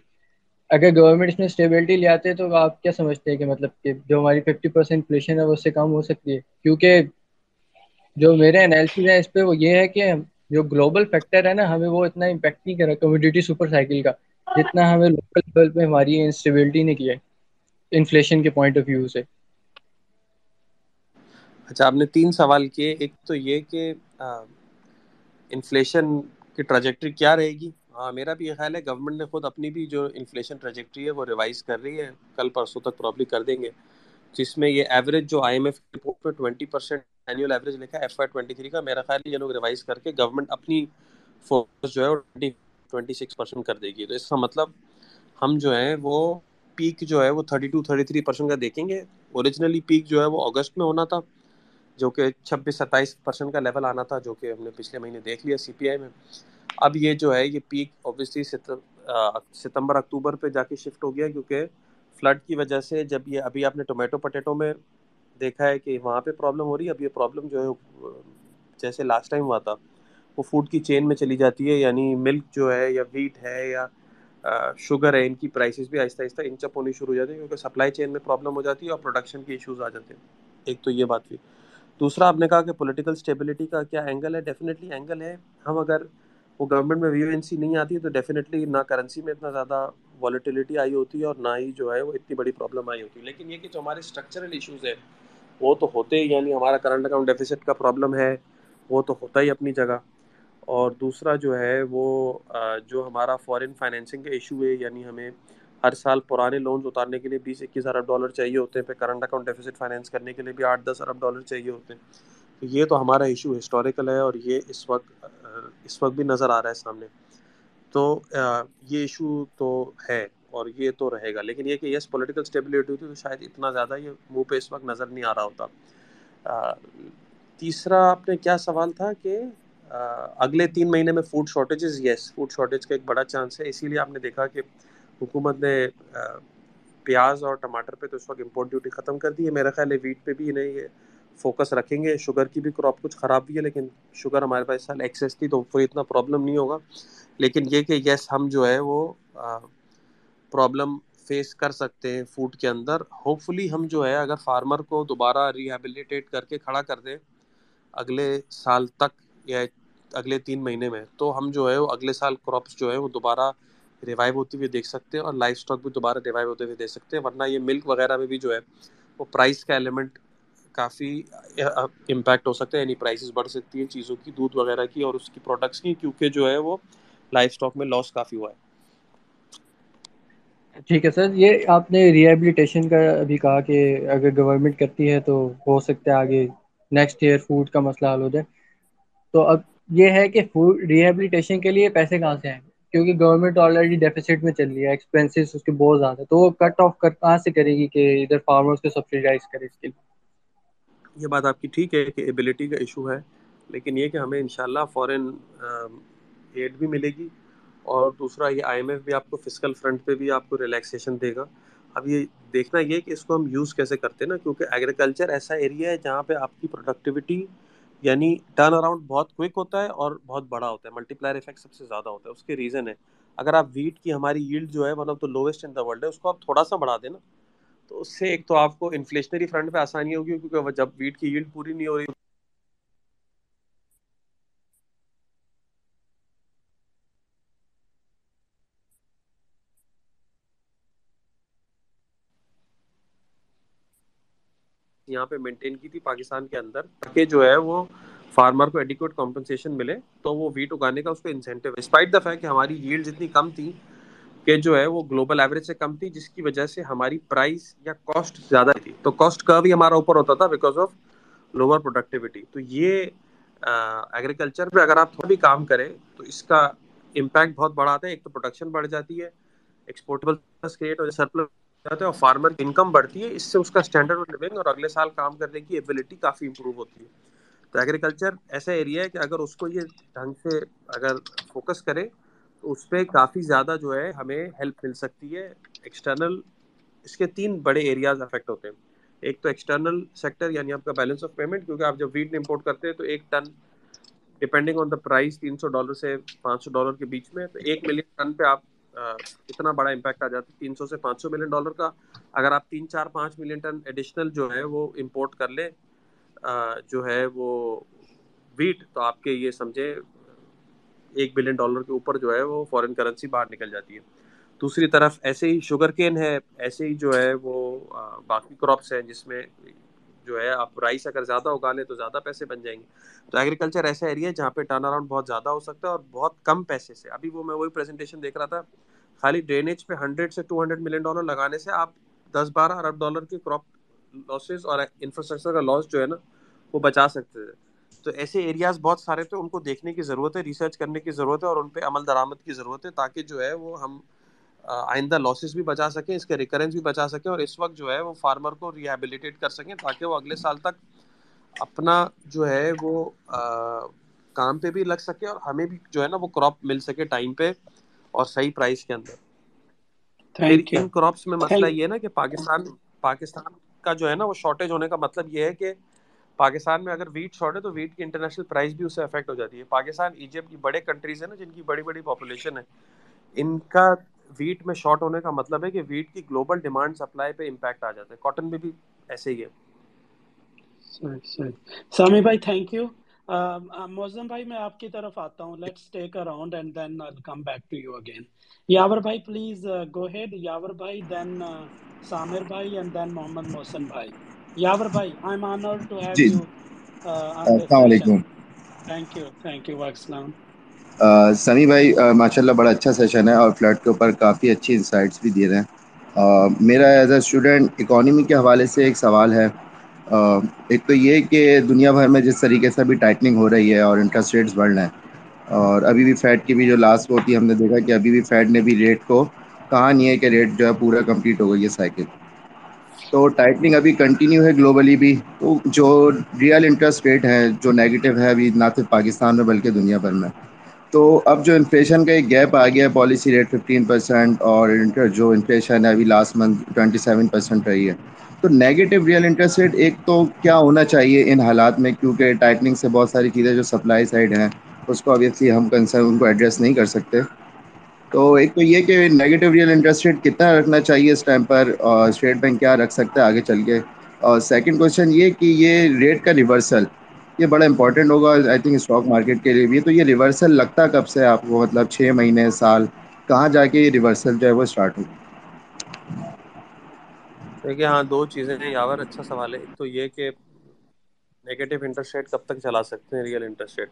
اگر گورنمنٹ اس میں اسٹیبلٹی لے آتے تو آپ کیا سمجھتے ہیں کہ مطلب کہ جو ہماری ففٹی پرسینٹ انفلیشن ہے وہ اس سے کم ہو سکتی ہے کیونکہ جو میرے انالیسز ہیں اس پہ وہ یہ ہے کہ جو گلوبل فیکٹر ہے نا ہمیں وہ اتنا امپیکٹ نہیں کر رہا کموڈیٹی سپر سائیکل کا جتنا ہمیں لوکل لیول پہ ہماری انسٹیبلٹی نے کیا ہے انفلیشن کے پوائنٹ آف ویو سے. اچھا آپ نے تین سوال کیے. ایک تو یہ کہ انفلیشن کی ٹریجیکٹری کیا رہے گی. ہاں میرا بھی یہ خیال ہے گورنمنٹ نے خود اپنی بھی جو انفلیشن ٹریجیکٹری ہے وہ ریوائز کر رہی ہے کل پرسوں تک پرابلی کر دیں گے جس میں یہ ایوریج جو آئی ایم ایف رپورٹ میں ٹوئنٹی پرسینٹ اینیول ایوریج لکھا ہے ایف آئی ٹوئنٹی تھری کا میرا خیال ہے یہ لوگ ریوائز کر کے گورنمنٹ اپنی فورس جو ہے وہ ٹوئنٹی سکس پرسینٹ کر دے گی. تو اس کا مطلب ہم جو ہیں وہ پیک جو ہے وہ thirty two thirty three percent کا دیکھیں گے. اوریجنلی پیک جو ہے وہ اگست میں ہونا تھا جو کہ چھبیس ستائیس پرسینٹ کا لیول آنا تھا جو کہ ہم نے پچھلے مہینے دیکھ لیا سی پی آئی میں. اب یہ جو ہے یہ پیک اوبیسلی ستمبر اکتوبر پہ جا کے شفٹ ہو گیا کیونکہ فلڈ کی وجہ سے جب یہ ابھی آپ نے ٹومیٹو پٹیٹو میں دیکھا ہے کہ وہاں پہ پرابلم ہو رہی ہے. اب یہ پرابلم جو ہے جیسے لاسٹ ٹائم ہوا تھا وہ فوڈ کی چین میں چلی جاتی ہے یعنی ملک جو ہے یا ویٹ ہے یا شوگر ہے ان کی پرائسز بھی آہستہ آہستہ انچ اپ ہونی شروع ہو جاتی ہے کیونکہ سپلائی چین میں پرابلم ہو جاتی ہے اور پروڈکشن کے ایشوز آ جاتے ہیں. ایک تو یہ بات ہوئی. دوسرا آپ نے کہا کہ پولیٹیکل اسٹیبلٹی کا کیا اینگل ہے. ڈیفینیٹلی اینگل ہے. ہم اگر وہ گورنمنٹ میں ویوینسی نہیں آتی تو ڈیفینیٹلی نہ کرنسی میں اتنا زیادہ ولیٹیلیٹی آئی ہوتی ہے اور نہ ہی جو ہے وہ اتنی بڑی پرابلم آئی ہوتی ہے. لیکن یہ کہ جو ہمارے اسٹرکچرل ایشوز ہیں وہ تو ہوتے ہی یعنی ہمارا کرنٹ اکاؤنٹ ڈیفیسٹ کا پرابلم ہے وہ تو ہوتا ہی اپنی جگہ. اور دوسرا جو ہے وہ جو ہمارا فارن فائنینسنگ کا ایشو ہے یعنی ہمیں ہر سال پرانے لونز اتارنے کے لیے بیس اکیس ارب ڈالر چاہیے ہوتے ہیں پھر کرنٹ اکاؤنٹ ڈیفیسٹ فائنینس کرنے کے لیے بھی آٹھ دس ارب ڈالر چاہیے ہوتے ہیں. تو یہ تو ہمارا ایشو ہسٹوریکل ہے اور یہ اس وقت اس وقت بھی نظر آ رہا ہے سامنے. تو یہ ایشو تو ہے اور یہ تو رہے گا. لیکن یہ کہ یس پولیٹیکل اسٹیبلٹی ہوتی تو شاید اتنا زیادہ یہ منہ پہ اس وقت نظر نہیں آ رہا ہوتا. تیسرا آپ نے کیا سوال تھا کہ اگلے تین مہینے میں food shortages. Yes food shortage کا ایک بڑا چانس ہے اسی لیے آپ نے دیکھا کہ حکومت نے پیاز اور ٹماٹر پہ تو اس وقت امپورٹ ڈیوٹی ختم کر دی ہے. میرا خیال ہے ویٹ پہ بھی نہیں یہ فوکس رکھیں گے. شوگر کی بھی کراپ کچھ خراب بھی ہے لیکن شوگر ہمارے پاس اس سال ایکسیس تھی تو کوئی اتنا پرابلم نہیں ہوگا. لیکن یہ کہ یس ہم جو ہے وہ پرابلم فیس کر سکتے ہیں فوڈ کے اندر. ہوپ فلی ہم جو ہے اگر فارمر کو دوبارہ ریہیبلیٹیٹ کر کے کھڑا کر دیں اگلے سال تک یا اگلے تین مہینے میں تو ہم جو ہے وہ اگلے سال کراپس جو ہے وہ دوبارہ ریوائیو ہوتے ہوئے دیکھ سکتے ہیں اور لائف اسٹاک بھی دوبارہ ریوائیو ہوتے ہوئے دیکھ سکتے ہیں. ورنہ یہ ملک وغیرہ میں بھی جو ہے وہ پرائز کا ایلیمنٹ کافی امپیکٹ ہو سکتا ہے یعنی پرائسز بڑھ سکتی ہیں چیزوں کی دودھ وغیرہ کی اور اس کی پروڈکٹس کی کیونکہ جو ہے وہ لائف اسٹاک میں لاس کافی ہوا ہے. ٹھیک ہے سر. یہ آپ نے ریہیبلیٹیشن کا ابھی کہا کہ اگر گورنمنٹ کرتی ہے تو ہو سکتا ہے آگے نیکسٹ ایئر فوڈ کا مسئلہ حل ہو جائے. تو اب یہ ہے کہ فوڈ ریہیبلیٹیشن کے لیے پیسے کہاں سے آئیں گے کیونکہ گورنمنٹ آلریڈی ڈیفیسٹ میں چل رہی ہے ایکسپینسز اس کے بہت زیادہ تو وہ کٹ آف کہاں سے کرے گی کہ ادھر فارمرز کو سبسیڈائز کرے اس کے لیے. یہ بات آپ کی ٹھیک ہے کہ ایبیلٹی کا ایشو ہے لیکن یہ کہ ہمیں انشاءاللہ فورن ایڈ بھی ملے گی اور دوسرا یہ آئی ایم ایف بھی آپ کو فسکل فرنٹ پہ بھی آپ کو ریلیکسیشن دے گا. اب یہ دیکھنا یہ کہ اس کو ہم یوز کیسے کرتے ہیں نا, کیونکہ ایگریکلچر ایسا ایریا ہے جہاں پہ آپ کی پروڈکٹیوٹی یعنی ٹرن اراؤنڈ بہت کوئک ہوتا ہے اور بہت بڑا ہوتا ہے, ملٹی پلائر ایفیکٹ سب سے زیادہ ہوتا ہے. اس کے ریزن ہے اگر آپ ویٹ کی ہماری ییلڈ جو ہے one of the lowest in the world ہے, اس کو آپ تھوڑا سا بڑھا دیں نا تو اس سے ایک تو آپ کو انفلیشنری فرنٹ پہ آسانی ہوگی کیونکہ جب ویٹ کی ییلڈ پوری نہیں ہو رہی یہاں پہ مینٹین کی تھی پاکستان کے اندر تاکہ جو ہے وہ فارمر کو ایڈیکویٹ کمپنسیشن ملے تو وہ ویٹ اگانے کا اس کو انسینٹیو ہے. اسپائٹ دا فیکٹ کہ ہماری ییلڈ اتنی کم تھی کہ جو ہے وہ گلوبل ایوریج سے کم تھی, جس کی وجہ سے ہماری پرائس یا کاسٹ زیادہ تھی تو کاسٹ کرو بھی ہمارا اوپر ہوتا تھا بیکاز آف لوور پروڈکٹیوٹی. تو یہ ایگریکلچر پہ اگر آپ تھوڑا بھی کام کریں تو اس کا امپیکٹ بہت بڑا آتا ہے. ایک تو پروڈکشن بڑھ جاتی ہے, ایکسپورٹیبل کریٹ اور سرپلس اور فارمر کی انکم بڑھتی ہے, اس سے اس کا اسٹینڈرڈ آف لیونگ اور اگلے سال کام کرنے کی ایبلٹی کافی امپروو ہوتی ہے. تو ایگریکلچر ایسا ایریا ہے کہ اگر اس کو یہ ڈھنگ سے اگر فوکس کریں تو اس پہ کافی زیادہ جو ہے ہمیں ہیلپ مل سکتی ہے. ایکسٹرنل اس کے تین بڑے ایریاز افیکٹ ہوتے ہیں, ایک تو ایکسٹرنل سیکٹر یعنی آپ کا بیلنس آف پیمنٹ, کیونکہ آپ جب ویٹ امپورٹ کرتے ہیں تو ایک ton depending on the price تین سو ڈالر سے پانچ سو ڈالر کے بیچ میں, تو ایک ملین ٹن پہ آپ اتنا بڑا امپیکٹ آ جاتا ہے تین سو سے پانچ سو ملین ڈالر کا. اگر آپ تین چار پانچ ملین ٹن ایڈیشنل جو ہے وہ امپورٹ کر لیں جو ہے وہ ویٹ, تو آپ کے یہ سمجھے ایک بلین ڈالر کے اوپر جو ہے وہ فارن کرنسی باہر نکل جاتی ہے. دوسری طرف ایسے ہی شوگر کین ہے, ایسے ہی جو ہے وہ باقی کراپس ہیں جس میں جو ہے آپ رائس اگر زیادہ اگا لیں تو زیادہ پیسے بن جائیں گے. تو ایگریکلچر ایسا ایریا ہے جہاں پہ ٹرن اراؤنڈ بہت زیادہ ہو سکتا ہے اور بہت کم پیسے سے. ابھی وہ میں وہی پریزنٹیشن دیکھ رہا تھا, خالی ڈرینیج پہ ہنڈریڈ سے ٹو ہنڈریڈ ملین ڈالر لگانے سے آپ دس بارہ ارب ڈالر کے کراپ لاسز اور انفراسٹرکچر کا لاس جو ہے نا وہ بچا سکتے تھے. تو ایسے ایریاز بہت سارے تھے, ان کو دیکھنے کی ضرورت ہے, ریسرچ کرنے کی ضرورت ہے اور ان پہ عمل درآمد کی ضرورت ہے تاکہ جو ہے وہ ہم آئندہ لاسز بھی بچا سکیں, اس کے ریکرنس بھی بچا سکیں اور اس وقت جو ہے وہ فارمر کو ریہیبلیٹیٹ کر سکیں تاکہ وہ اگلے سال تک اپنا جو ہے وہ کام پہ بھی لگ سکے اور ہمیں بھی جو ہے نا وہ کراپ مل سکے ٹائم پہ اور صحیح پرائز کے اندر. ان کراپس میں مسئلہ یہ ہے نا کہ پاکستان پاکستان کا جو ہے نا وہ شارٹیج ہونے کا مطلب یہ ہے کہ پاکستان میں اگر ویٹ شارٹ ہے تو ویٹ کی انٹرنیشنل پرائز بھی اس سے افیکٹ ہو جاتی ہے. پاکستان ایجپٹ کی بڑے کنٹریز ہیں نا جن کی بڑی بڑی پاپولیشن ہے, ان کا ویٹ میں شارٹ ہونے کا مطلب ہے کہ ویٹ کی گلوبل ڈیمانڈ سپلائی پہ امپیکٹ آ جاتا ہے. کاٹن میں بھی ایسے ہی ہے. سامی بھائی تھینک یو. موزم بھائی میں آپ کی طرف آتا ہوں. Let's take a round and then I will come back to you again. Yawar بھائی پلیز گو ہیڈ. یاور بھائی دین سامر بھائی اینڈ دین محمد محسن بھائی. یاور بھائی I am honoured to have you. السلام علیکم. Thank you thank you. السلام سمی بھائی, ماشاء اللہ بڑا اچھا سیشن ہے اور فلیٹ کے اوپر کافی اچھی انسائٹس بھی دے رہے ہیں. میرا ایز اے اسٹوڈنٹ اکانومی کے حوالے سے ایک سوال ہے. ایک تو یہ کہ دنیا بھر میں جس طریقے سے ابھی ٹائٹننگ ہو رہی ہے اور انٹرسٹ ریٹس بڑھ رہے ہیں, اور ابھی بھی فیڈ کی بھی جو لاسٹ ہوتی ہے ہم نے دیکھا کہ ابھی بھی فیڈ نے بھی ریٹ کو کہا نہیں ہے کہ ریٹ جو ہے پورا کمپلیٹ ہو گئی ہے سائیکل. تو ٹائٹننگ ابھی کنٹینیو ہے گلوبلی بھی. تو جو ریئل انٹرسٹ ریٹ ہیں جو نیگیٹو ہے ابھی نہ صرف پاکستان میں بلکہ دنیا بھر میں, تو اب جو انفلیشن کا ایک گیپ آ گیا ہے, پالیسی ریٹ ففٹین پرسینٹ اور انٹر جو انفلیشن ہے ابھی last month twenty seven percent رہی ہے, تو نیگیٹو ریئل انٹرسٹ ریٹ ایک تو کیا ہونا چاہیے ان حالات میں, کیونکہ ٹائٹننگ سے بہت ساری چیزیں جو سپلائی سائڈ ہیں اس کو آبویسلی ہم کنسرن ان کو ایڈریس نہیں کر سکتے. تو ایک تو یہ کہ نیگیٹو ریئل انٹرسٹ ریٹ کتنا رکھنا چاہیے اس ٹائم پر, اور اسٹیٹ بینک کیا رکھ سکتا ہے آگے چل کے. اور سیکنڈ کوشچن یہ کہ یہ ریٹ کا ریورسل یہ بڑا امپورٹنٹ ہوگا آئی تھنک اسٹاک مارکیٹ کے لیے بھی. تو یہ ریورسل لگتا کب سے آپ کو, مطلب چھ مہینے سال کہاں جا کے یہ ریورسل جو ہے وہ اسٹارٹ ہوگا؟ دیکھیے ہاں دو چیزیں ہیں یاور, اچھا سوال ہے. ایک تو یہ کہ نیگیٹو انٹرسٹ ریٹ کب تک چلا سکتے ہیں ریئل انٹرسٹ ریٹ.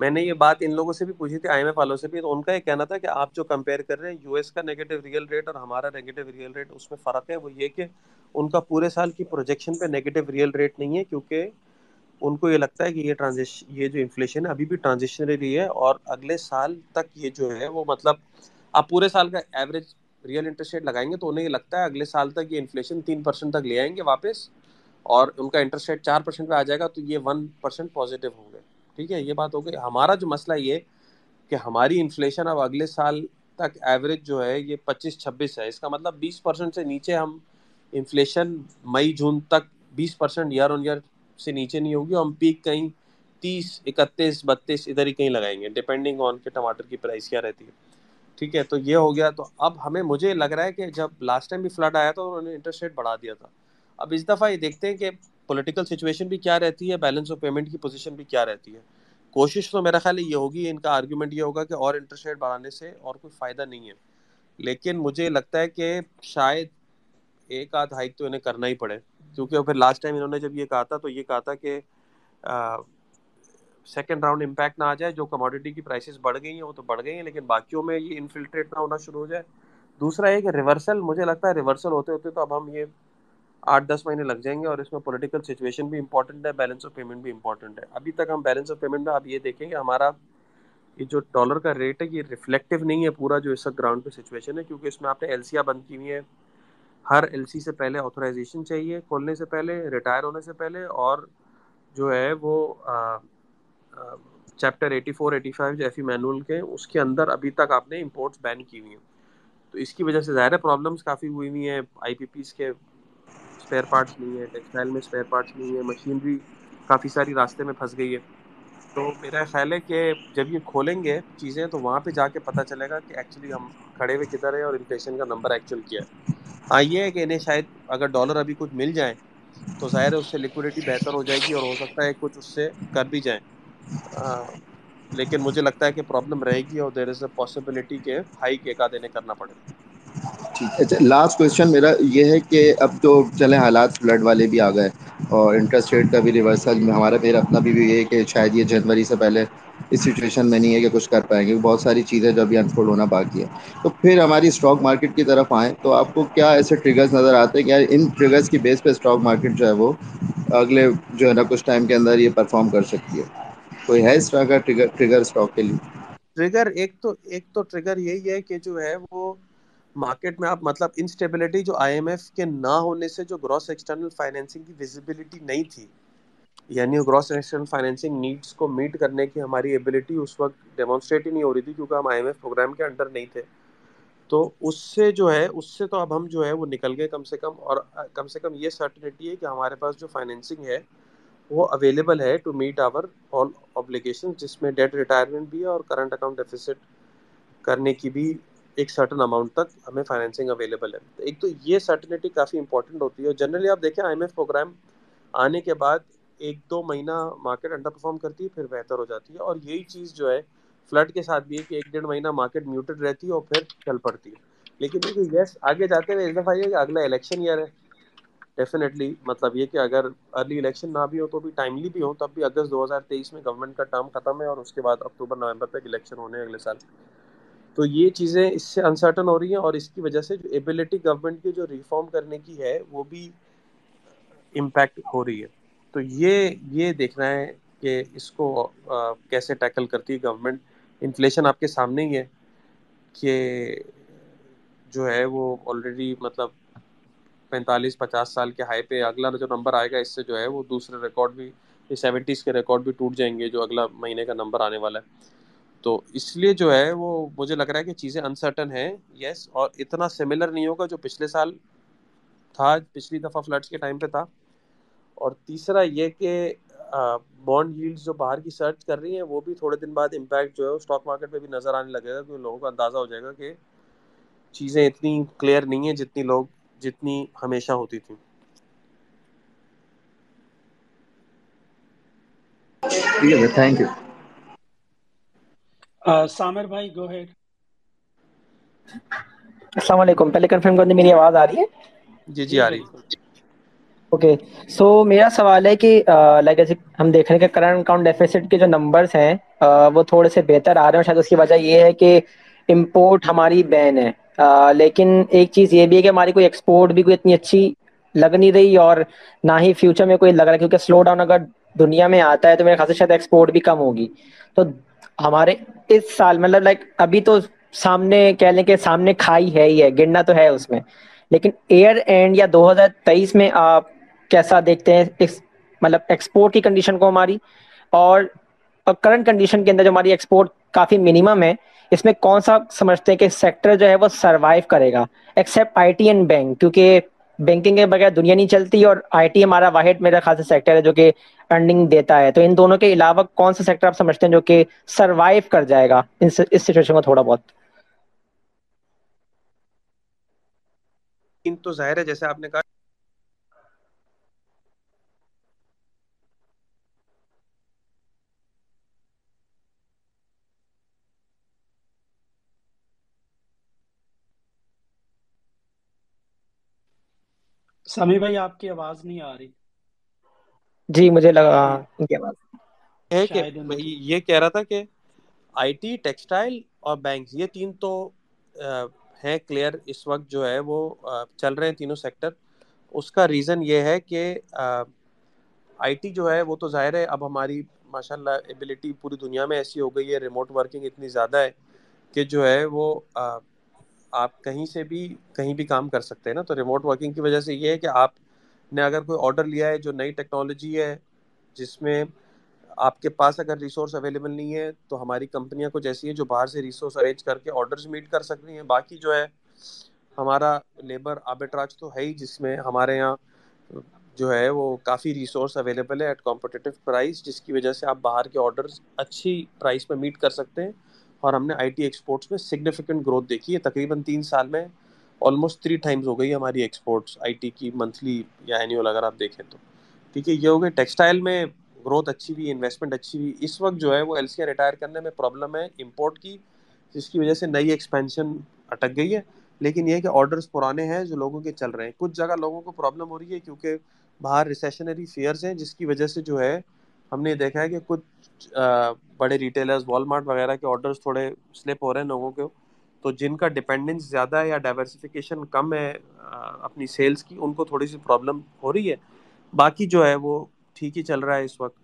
میں نے یہ بات ان لوگوں سے بھی پوچھی تھی آئی ایم ایف والوں سے بھی, تو ان کا یہ کہنا تھا کہ آپ جو کمپیئر کر رہے ہیں یو ایس کا نیگیٹو ریئل ریٹ اور ہمارا نیگیٹو ریئل ریٹ, اس میں فرق ہے. وہ یہ کہ ان کا پورے سال کی پروجیکشن پہ نیگیٹو ریئل ریٹ نہیں ہے کیونکہ ان کو یہ لگتا ہے کہ یہ ٹرانزیشن یہ جو انفلیشن ہے ابھی بھی ٹرانزیشنری ہے اور اگلے سال تک یہ جو ہے وہ مطلب آپ پورے سال کا ایوریج ریئل انٹرسٹ ریٹ لگائیں گے تو انہیں یہ لگتا ہے اگلے سال تک یہ انفلیشن تین پرسینٹ تک لے آئیں گے واپس اور ان کا انٹرسٹ ریٹ چار پرسینٹ پہ آ جائے گا تو یہ ون پرسینٹ پازیٹیو ہوں گے. ٹھیک ہے, یہ بات ہو گئی. ہمارا جو مسئلہ یہ کہ ہماری انفلیشن اب اگلے سال تک ایوریج جو ہے یہ پچیس چھبیس ہے, اس کا مطلب بیس پرسینٹ سے نیچے ہم انفلیشن مئی جون تک بیس پرسینٹ ایئر آن ایئر سے نیچے نہیں ہوگی, ہم پیک کہیں تیس اکتیس بتیس ادھر ہی کہیں لگائیں گے, ڈیپینڈنگ آن کہ ٹماٹر کی پرائس کیا رہتی ہے. ٹھیک ہے, تو یہ ہو گیا. تو اب ہمیں مجھے لگ رہا ہے کہ جب لاسٹ ٹائم بھی فلڈ آیا تھا انہوں نے انٹرسٹ ریٹ بڑھا دیا تھا, اب اس دفعہ یہ دیکھتے ہیں کہ پولیٹیکل سچویشن بھی کیا رہتی ہے, بیلنس آف پیمنٹ کی پوزیشن بھی کیا رہتی ہے. کوشش تو میرا خیال یہ ہوگی, ان کا آرگیومنٹ یہ ہوگا کہ اور انٹرسٹ ریٹ بڑھانے سے اور کوئی فائدہ نہیں ہے, لیکن مجھے لگتا ہے کہ شاید ایک آدھ ہائیک تو انہیں کرنا ہی پڑے, کیونکہ پھر لاسٹ ٹائم انہوں نے جب یہ کہا تھا تو یہ کہا تھا کہ سیکنڈ راؤنڈ امپیکٹ نہ آ جائے, جو کموڈیٹی کی پرائسز بڑھ گئی ہیں وہ تو بڑھ گئی ہیں لیکن باقیوں میں یہ انفلٹریٹ نہ ہونا شروع ہو جائے. دوسرا یہ کہ ریورسل, مجھے لگتا ہے ریورسل ہوتے ہوتے تو اب ہم یہ آٹھ دس مہینے لگ جائیں گے, اور اس میں پولیٹیکل سچویشن بھی امپورٹنٹ ہے, بیلنس آف پیمنٹ بھی امپورٹنٹ ہے. ابھی تک ہم بیلنس آف پیمنٹ میں آپ یہ دیکھیں گے ہمارا یہ جو ڈالر کا ریٹ ہے یہ ریفلیکٹیو نہیں ہے پورا جو اس وقت گراؤنڈ پہ سچویشن ہے, کیونکہ اس میں آپ نے ایل سیاں بند کی ہوئی ہیں. ہر ایل سی سے پہلے آتھورائزیشن چاہیے کھولنے سے پہلے, ریٹائر ہونے سے پہلے, اور جو ہے وہ chapter eighty four eighty five جو ایف ای مینول کے اس کے اندر ابھی تک آپ نے امپورٹس بین کی ہوئی ہیں, تو اس کی وجہ سے ظاہر ہے پرابلمس کافی ہوئی ہوئی ہیں. آئی پی پیز کے اسپیئر پارٹس نہیں ہیں, ٹیکسٹائل میں اسپیئر پارٹس نہیں ہیں, مشینری کافی ساری راستے میں پھنس گئی ہے. تو میرا خیال ہے کہ جب یہ کھولیں گے چیزیں تو وہاں پہ جا کے پتہ چلے گا کہ ایکچولی ہم کھڑے ہوئے کدھر ہیں اور انفلیشن کا نمبر ایکچوئل کیا ہے. ہاں یہ ہے کہ انہیں شاید اگر ڈالر ابھی کچھ مل جائیں تو ظاہر ہے اس سے لیکوڈیٹی بہتر ہو جائے گی اور ہو سکتا ہے کچھ اس سے کر بھی جائیں, لیکن مجھے لگتا ہے کہ پرابلم رہے گی اور دیر از اے پاسبلٹی کہ ہائیک ایک آدھ انہیں کرنا پڑے. ٹھیک, اچھا لاسٹ کویشچن میرا یہ ہے کہ اب تو چلیں حالات فلڈ والے بھی آ گئے اور انٹرسٹ ریٹ کا بھی ریورسل, ہمارا میرا اپنا بھی یہ ہے کہ شاید یہ جنوری سے پہلے اس سچویشن میں نہیں ہے کہ کچھ کر پائیں گے, بہت ساری چیزیں جو ابھی انفولڈ ہونا باقی ہے. تو پھر ہماری اسٹاک مارکیٹ کی طرف آئیں تو آپ کو کیا ایسے ٹریگرز نظر آتے ہیں کہ ان ٹریگرز کی بیس پہ اسٹاک مارکیٹ جو ہے وہ اگلے جو ہے نا کچھ ٹائم کے اندر یہ پرفارم کر سکتی ہے؟ کوئی ہے اس طرح کا ٹریگر ٹریگر اسٹاک کے لیے؟ ٹریگر ایک تو ایک تو ٹریگر یہی ہے کہ جو ہے وہ مارکیٹ میں آپ مطلب انسٹیبلٹی جو آئی ایم ایف کے نہ ہونے سے جو گراس ایکسٹرنل فائنینسنگ کی ویزیبلٹی نہیں تھی, یعنی گراس ایکسٹرنل فائنینسنگ نیڈس کو میٹ کرنے کی ہماری ایبلٹی اس وقت ڈیمانسٹریٹ ہی نہیں ہو رہی تھی کیونکہ ہم آئی ایم ایف پروگرام کے انڈر نہیں تھے. تو اس سے جو ہے اس سے تو اب ہم جو ہے وہ نکل گئے کم سے کم, اور کم سے کم یہ سرٹنٹی ہے کہ ہمارے پاس جو فائنینسنگ ہے وہ اویلیبل ہے to meet our all obligation, جس میں ڈیٹ ریٹائرمنٹ بھی ہے اور کرنٹ اکاؤنٹ ڈیفیسٹ کرنے کی بھی ایک سرٹن اماؤنٹ تک ہمیں فائنینسنگ اویلیبل ہے. ایک تو یہ سرٹنٹی کافی امپورٹنٹ ہوتی ہے, اور جنرلی آپ دیکھیں آئی ایم ایف پروگرام آنے کے بعد ایک دو مہینہ مارکیٹ انڈر پرفارم کرتی ہے پھر بہتر ہو جاتی ہے, اور یہی چیز جو ہے فلڈ کے ساتھ بھی ہے کہ ایک ڈیڑھ مہینہ مارکیٹ میوٹڈ رہتی ہے اور پھر چل پڑتی ہے. لیکن یس آگے جاتے ہوئے ایک دفعہ یہ کہ اگلا الیکشن ایئر ہے ڈیفینیٹلی, مطلب یہ کہ اگر ارلی الیکشن نہ بھی ہو تو بھی ٹائملی بھی ہو تب بھی اگست دو ہزار تیئیس میں گورنمنٹ کا ٹرم ختم ہے اور اس کے بعد اکتوبر نومبر تک الیکشن ہونے اگلے سال. تو یہ چیزیں اس سے انسرٹن ہو رہی ہیں اور اس کی وجہ سے جو ایبلٹی گورنمنٹ کی جو ریفارم کرنے کی ہے وہ بھی امپیکٹ ہو رہی ہے. تو یہ یہ دیکھنا ہے کہ اس کو کیسے ٹیکل کرتی ہے گورنمنٹ. انفلیشن آپ کے سامنے ہی ہے کہ جو ہے وہ آلریڈی مطلب پینتالیس پچاس سال کے ہائی پہ اگلا جو نمبر آئے گا اس سے جو ہے وہ دوسرے ریکارڈ بھی سیونٹیز کے ریکارڈ بھی ٹوٹ جائیں گے جو اگلا مہینے کا نمبر آنے والا ہے. تو اس لیے جو ہے وہ مجھے لگ رہا ہے کہ چیزیں انسرٹن ہیں یس, اور اتنا سملر نہیں ہوگا جو پچھلے سال تھا, پچھلی دفعہ فلڈس کے ٹائم پہ تھا. اور تیسرا یہ کہ بانڈ ییلڈز جو باہر کی سرچ کر رہی ہیں وہ بھی تھوڑے دن بعد امپیکٹ جو ہے اسٹاک مارکیٹ پہ بھی نظر آنے لگے گا, کیونکہ لوگوں کو اندازہ ہو جائے گا کہ چیزیں اتنی کلیئر نہیں ہیں جتنی لوگ جتنی ہمیشہ ہوتی تھی. ٹھیک ہے, تھینک یو. سامر بھائی گو ہیڈ. السلام علیکم. پہلے کنفرم کر دیں میری آواز آ رہی ہے؟ جی جی آ رہی ہے. اوکے, سو میرا سوال ہے کہ لائک ایسے ہم دیکھ رہے ہیں کہ کرنٹ اکاؤنٹ ڈیفیسٹ کے جو نمبرز ہیں وہ تھوڑے سے بہتر آ رہے ہیں, شاید اس کی وجہ یہ ہے کہ امپورٹ ہماری بین ہے, لیکن ایک چیز یہ بھی ہے کہ ہماری کوئی ایکسپورٹ بھی کوئی اتنی اچھی لگ نہیں رہی اور نہ ہی فیوچر میں کوئی لگ رہا ہے, کیونکہ سلو ڈاؤن اگر دنیا میں آتا ہے تو میرے خیال سے شاید ایکسپورٹ بھی کم ہوگی. تو ہمارے اس سال مطلب لائک ابھی تو سامنے کہہ لیں کہ سامنے کھائی ہے ہی ہے, گرنا تو ہے اس میں, لیکن ایئر اینڈ یا دو ہزار تیئیس میں آپ کیسا دیکھتے ہیں مطلب ایکسپورٹ کی کنڈیشن کو ہماری, اور اور کرنٹ کنڈیشن کے اندر جو ہماری ایکسپورٹ کافی منیمم ہے, اس میں کون سا سمجھتے ہیں کہ سیکٹر جو ہے وہ سروائیو کرے گا except I T and bank, کیونکہ بینکنگ کے بغیر دنیا نہیں چلتی, اور آئی ٹی ہمارا واحد میرا خاصا سیکٹر ہے جو کہ ارننگ دیتا ہے. تو ان دونوں کے علاوہ کون سا سیکٹر آپ سمجھتے ہیں جو کہ سروائیو کر جائے گا اس سچویشن میں تھوڑا بہت؟ تو ظاہر ہے جیسے آپ نے کہا سامی بھائی آپ کی آواز نہیں آ رہی. جی مجھے لگا ان کی آواز ہے کہ میں یہ کہہ رہا تھا کہ آئی ٹی, ٹیکسٹائل اور بینکس, یہ تین تو ہیں کلیئر اس وقت جو ہے وہ چل رہے ہیں تینوں سیکٹر. اس کا ریزن یہ ہے کہ آئی ٹی جو ہے وہ تو ظاہر ہے اب ہماری ماشاءاللہ ایبیلٹی پوری دنیا میں ایسی ہو گئی ہے, ریموٹ ورکنگ اتنی زیادہ ہے کہ جو ہے وہ آپ کہیں سے بھی کہیں بھی کام کر سکتے ہیں نا. تو ریموٹ ورکنگ کی وجہ سے یہ ہے کہ آپ نے اگر کوئی آرڈر لیا ہے جو نئی ٹیکنالوجی ہے جس میں آپ کے پاس اگر ریسورس اویلیبل نہیں ہے, تو ہماری کمپنیاں کچھ ایسی ہیں جو باہر سے ریسورس ارینج کر کے آرڈرز میٹ کر سکتی ہیں. باقی جو ہے ہمارا لیبر آربیٹراج تو ہے ہی, جس میں ہمارے یہاں جو ہے وہ کافی ریسورس اویلیبل ہے ایٹ کمپٹیٹیو پرائز, جس کی وجہ سے آپ باہر کے آرڈرز اچھی پرائز پہ میٹ کر سکتے ہیں. اور ہم نے آئی ٹی ایکسپورٹس میں سگنیفیکنٹ گروتھ دیکھی ہے, تقریباً تین سال میں آلموسٹ تھری ٹائمز ہو گئی ہماری ایکسپورٹس آئی ٹی کی منتھلی یا اینیول اگر آپ دیکھیں تو. ٹھیک ہے, یہ ہو گئے. ٹیکسٹائل میں گروتھ اچھی ہوئی, انویسٹمنٹ اچھی ہوئی. اس وقت جو ہے وہ ایل سی آر ریٹائر کرنے میں پرابلم ہے امپورٹ کی, جس کی وجہ سے نئی ایکسپینشن اٹک گئی ہے. لیکن یہ ہے کہ آرڈرز پرانے ہیں جو لوگوں کے چل رہے ہیں. کچھ جگہ لوگوں کو پرابلم ہو رہی ہے کیونکہ باہر ریسیشنری فیئرز ہیں, جس کی وجہ سے جو ہے ہم نے دیکھا ہے کہ کچھ بڑے ریٹیلرز والمارٹ وغیرہ کے آرڈرز تھوڑے سلپ ہو رہے ہیں لوگوں کے. تو جن کا ڈپینڈنس زیادہ ہے یا ڈائیورسیفیکیشن کم ہے اپنی سیلز کی, ان کو تھوڑی سی پرابلم ہو رہی ہے. باقی جو ہے وہ ٹھیک ہی چل رہا ہے اس وقت.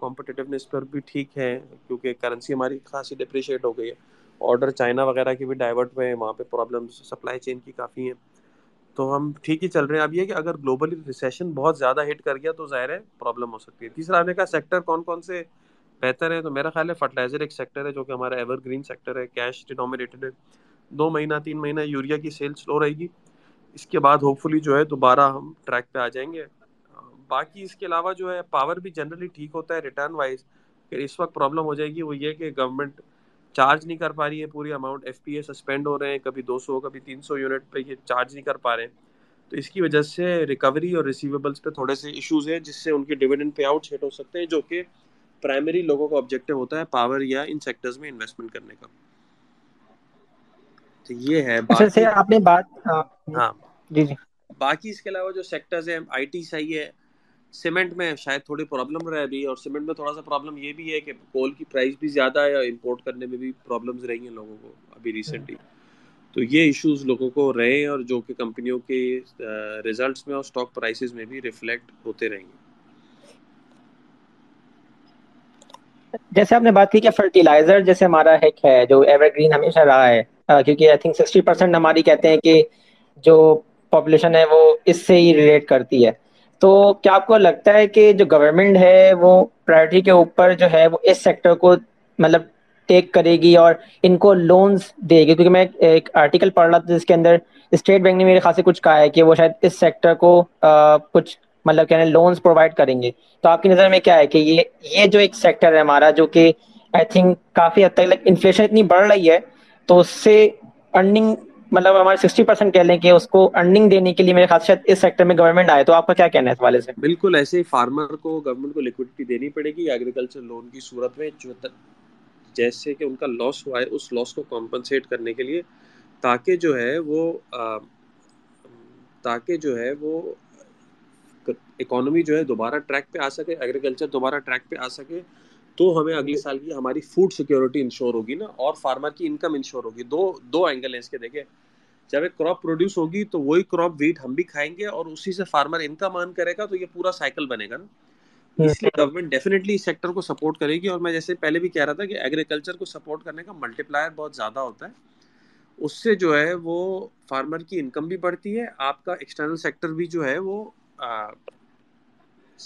کمپٹیٹیونیس پر بھی ٹھیک ہے کیونکہ کرنسی ہماری خاصی ڈپریشیٹ ہو گئی ہے. آرڈر چائنا وغیرہ کے بھی ڈائیورٹ ہوئے ہیں, وہاں پہ پرابلمس سپلائی چین کی کافی ہیں. تو ہم ٹھیک ہی چل رہے ہیں. اب یہ کہ اگر گلوبلی ریسیشن بہت زیادہ ہٹ کر گیا تو ظاہر ہے پرابلم ہو سکتی ہے. تیسرا آپ نے کہا سیکٹر کون کون سے بہتر ہیں, تو میرا خیال ہے فرٹیلائزر ایک سیکٹر ہے جو کہ ہمارا ایور گرین سیکٹر ہے, کیش ڈینومینیٹڈ ہے. دو مہینہ تین مہینہ یوریا کی سیل سلو رہے گی, اس کے بعد ہوپ فلی جو ہے دوبارہ ہم ٹریک پہ آ جائیں گے. باقی اس کے علاوہ جو ہے پاور بھی جنرلی ٹھیک ہوتا ہے ریٹرن وائز. پھر اس وقت پرابلم ہو جائے گی وہ یہ کہ گورنمنٹ چارج نہیں کر پا رہی ہے پوری amount, F P A suspend ہو رہے ہیں, کبھی دو سو کبھی تین سو یونٹ پہ یہ چارج نہیں کر پا رہے ہیں. تو اس کی وجہ سے ریکوری اور ریسیویبلس پہ تھوڑے سے ایشوز ہیں, جس سے ان کی ڈیویڈنڈ پے آؤٹ ہٹ ہو سکتے ہیں, جو کہ پرائمری لوگوں کا آبجیکٹیو ہوتا ہے پاور یا ان سیکٹرز میں انویسٹمنٹ کرنے کا. تو یہ ہے بات. آپ نے بات ہاں جی جی. باقی اس کے علاوہ جو سیکٹرز ہیں, آئی ٹی صحیح ہے, سیمنٹ میں شاید تھوڑی پرابلم رہے ابھی. اور سیمنٹ میں تھوڑا سا پرابلم یہ بھی ہے کہ کول کی پرائز بھی زیادہ ہے اور امپورٹ کرنے میں بھی پرابلمز رہی ہیں لوگوں کو ابھی ریسنٹلی. تو یہ ایشوز لوگوں کو رہے ہیں اور جو کہ کمپنیوں کے ریزلٹس میں اور اسٹاک پرائسز میں بھی ریفلیکٹ ہوتے رہیں گے. جیسے آپ نے بات کی کہ فرٹیلائزر جیسے ہمارا ہیک ہے جو ایور گرین ہمیشہ رہا ہے, کیونکہ آئی تھنک سکسٹی پرسینٹ ہماری کہتے ہیں کہ جو پاپولیشن ہے وہ اس سے ہی ریلیٹ کرتی ہے. تو کیا آپ کو لگتا ہے کہ جو گورنمنٹ ہے وہ پرائرٹی کے اوپر جو ہے وہ اس سیکٹر کو مطلب ٹیک کرے گی اور ان کو لونز دے گی؟ کیونکہ میں ایک آرٹیکل پڑھ رہا تھا جس کے اندر اسٹیٹ بینک نے میرے خاصے کچھ کہا ہے کہ وہ شاید اس سیکٹر کو کچھ مطلب کہنا لونز پرووائڈ کریں گے. تو آپ کی نظر میں کیا ہے کہ یہ یہ جو ایک سیکٹر ہے ہمارا جو کہ آئی تھنک کافی حد تک انفلیشن اتنی بڑھ رہی ہے, تو اس سے ارننگ مطلب ہمارے سکسٹی پرسینٹ کہہ لیں کہ اس کو ارننگ دینے کے لیے میرے خاص شاید اس سیکٹر میں گورنمنٹ آئے, تو آپ کا کیا کہنا ہے اس والے سے؟ بالکل ایسے ہی فارمر کو گورنمنٹ کو لیکوڈیٹی دینی پڑے گی ایگریکلچر لون کی صورت میں, جو جیسے کہ ان کا لاس ہوا ہے اس لاس کو کمپنسیٹ کرنے کے لیے, تاکہ جو ہے وہ تاکہ جو ہے وہ اکانومی جو ہے دوبارہ ٹریک پہ آ سکے, ایگریکلچر دوبارہ ٹریک پہ آ سکے. تو ہمیں اگلے سال کی ہماری فوڈ سیکیورٹی انشور ہوگی نا, اور فارمر کی انکم انشور ہوگی. دو دو اینگل ہیں اس کے. دیکھیں جب ایک کراپ پروڈیوس ہوگی تو وہی کراپ ویٹ ہم بھی کھائیں گے اور اسی سے فارمر انکم آن کرے گا, تو یہ پورا سائیکل بنے گا نا. اس لیے گورنمنٹ ڈیفینیٹلی اس سیکٹر کو سپورٹ کرے گی. اور میں جیسے پہلے بھی کہہ رہا تھا کہ ایگریکلچر کو سپورٹ کرنے کا ملٹی پلائر بہت زیادہ ہوتا ہے, اس سے جو ہے وہ فارمر کی انکم بھی بڑھتی ہے, آپ کا ایکسٹرنل سیکٹر بھی جو ہے وہ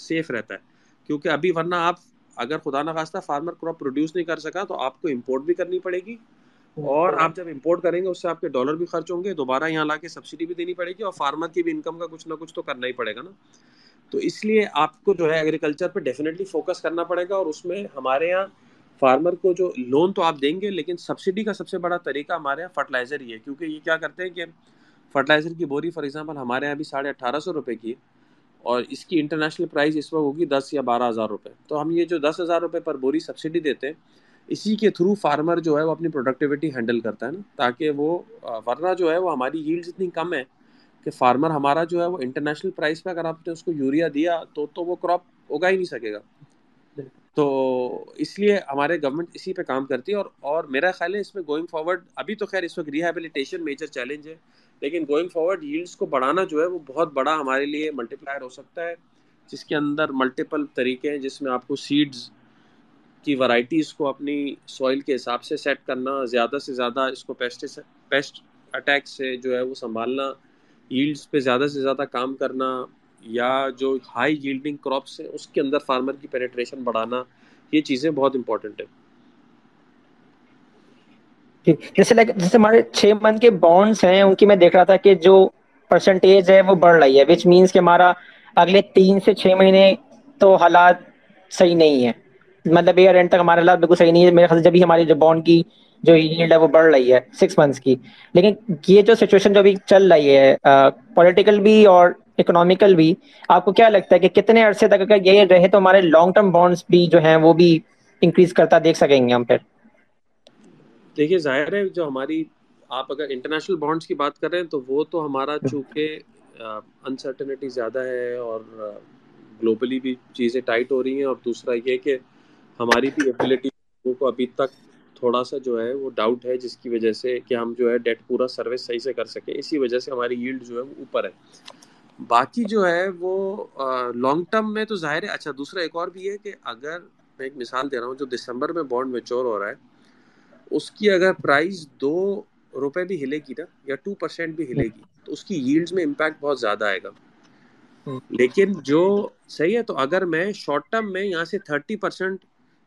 سیف رہتا ہے. کیونکہ ابھی ورنہ آپ اگر خدا نخواستہ فارمر کراپ پروڈیوس نہیں کر سکا تو آپ کو امپورٹ بھی کرنی پڑے گی, اور آپ جب امپورٹ کریں گے اس سے آپ کے ڈالر بھی خرچ ہوں گے, دوبارہ یہاں لا کے سبسڈی بھی دینی پڑے گی, اور فارمر کی بھی انکم کا کچھ نہ کچھ تو کرنا ہی پڑے گا نا. تو اس لیے آپ کو جو ہے ایگریکلچر پہ ڈیفینیٹلی فوکس کرنا پڑے گا. اور اس میں ہمارے یہاں فارمر کو جو لون تو آپ دیں گے, لیکن سبسڈی کا سب سے بڑا طریقہ ہمارے یہاں فرٹیلائزر ہی ہے, کیونکہ یہ کیا کرتے ہیں کہ فرٹیلائزر کی بوری فار ایگزامپل ہمارے یہاں بھی ساڑھے اٹھارہ سو روپے کی, اور اس کی انٹرنیشنل پرائز اس وقت ہوگی دس یا بارہ ہزار روپے. تو ہم یہ جو دس ہزار روپے پر بوری سبسڈی دیتے ہیں, اسی کے تھرو فارمر جو ہے وہ اپنی پروڈکٹیویٹی ہینڈل کرتا ہے نا, تاکہ وہ, ورنہ جو ہے وہ ہماری ییلڈز اتنی کم ہے کہ فارمر ہمارا جو ہے وہ انٹرنیشنل پرائز پہ اگر آپ نے اس کو یوریا دیا تو تو وہ کراپ اگا ہی نہیں سکے گا. تو اس لیے ہمارے گورنمنٹ اسی پہ کام کرتی ہے. اور اور میرا خیال ہے اس میں گوئنگ فارورڈ, ابھی تو خیر اس وقت ریہیبلیٹیشن میجر چیلنج ہے, لیکن گوئنگ فارورڈ ییلڈس کو بڑھانا جو ہے وہ بہت بڑا ہمارے لیے ملٹی پلائر ہو سکتا ہے, جس کے اندر ملٹیپل طریقے ہیں, جس میں آپ کو سیڈز کی ورائٹیز کو اپنی سوائل کے حساب سے سیٹ کرنا, زیادہ سے زیادہ اس کو پیسٹ پیسٹ اٹیک سے جو ہے وہ سنبھالنا, ییلڈس پہ زیادہ سے زیادہ کام کرنا, یا جو ہائی ییلڈنگ کراپس ہیں اس کے اندر فارمر کی پینیٹریشن بڑھانا, یہ چیزیں بہت امپورٹنٹ ہیں. جیسے لائک جیسے ہمارے چھ منتھ کے بانڈس ہیں, ان کی میں دیکھ رہا تھا کہ جو پرسنٹیج ہے وہ بڑھ رہی ہے, وچ مینس کہ ہمارا اگلے تین سے چھ مہینے تو حالات صحیح نہیں ہیں, مطلب ایئر اینڈ تک ہمارے حالات بالکل صحیح نہیں ہے. میرے خیال سے جبھی ہماری جو بانڈ کی جو ییلڈ ہے وہ بڑھ رہی ہے سکس منتھس کی, لیکن یہ جو سچویشن جو ابھی چل رہی ہے پولیٹیکل بھی اور اکنامیکل بھی, آپ کو کیا لگتا ہے کہ کتنے عرصے تک اگر یہ رہے تو ہمارے لانگ ٹرم بانڈس بھی جو ہیں وہ بھی انکریز کرتا دیکھ سکیں گے ہم؟ پھر دیکھیے ظاہر ہے جو ہماری, آپ اگر انٹرنیشنل بانڈس کی بات کریں تو وہ تو ہمارا چونکہ انسرٹنٹی زیادہ ہے اور گلوبلی بھی چیزیں ٹائٹ ہو رہی ہیں, اور دوسرا یہ کہ ہماری بھی ایبلٹی کو ابھی تک تھوڑا سا جو ہے وہ ڈاؤٹ ہے, جس کی وجہ سے کہ ہم جو ہے ڈیٹ پورا سروس صحیح سے کر سکیں, اسی وجہ سے ہماری ییلڈ جو ہے وہ اوپر ہے. باقی جو ہے وہ لانگ ٹرم میں تو ظاہر ہے. اچھا دوسرا ایک اور بھی ہے کہ اگر میں ایک مثال دے رہا ہوں, جو دسمبر میں بانڈ میچور ہو رہا ہے اس کی اگر پرائز دو روپے بھی ہلے گی نا, یا ٹو پرسینٹ بھی ہلے گی, تو اس کی ییلڈز میں امپیکٹ بہت زیادہ آئے گا. لیکن جو صحیح ہے, تو اگر میں شارٹ ٹرم میں یہاں سے تھرٹی پرسینٹ,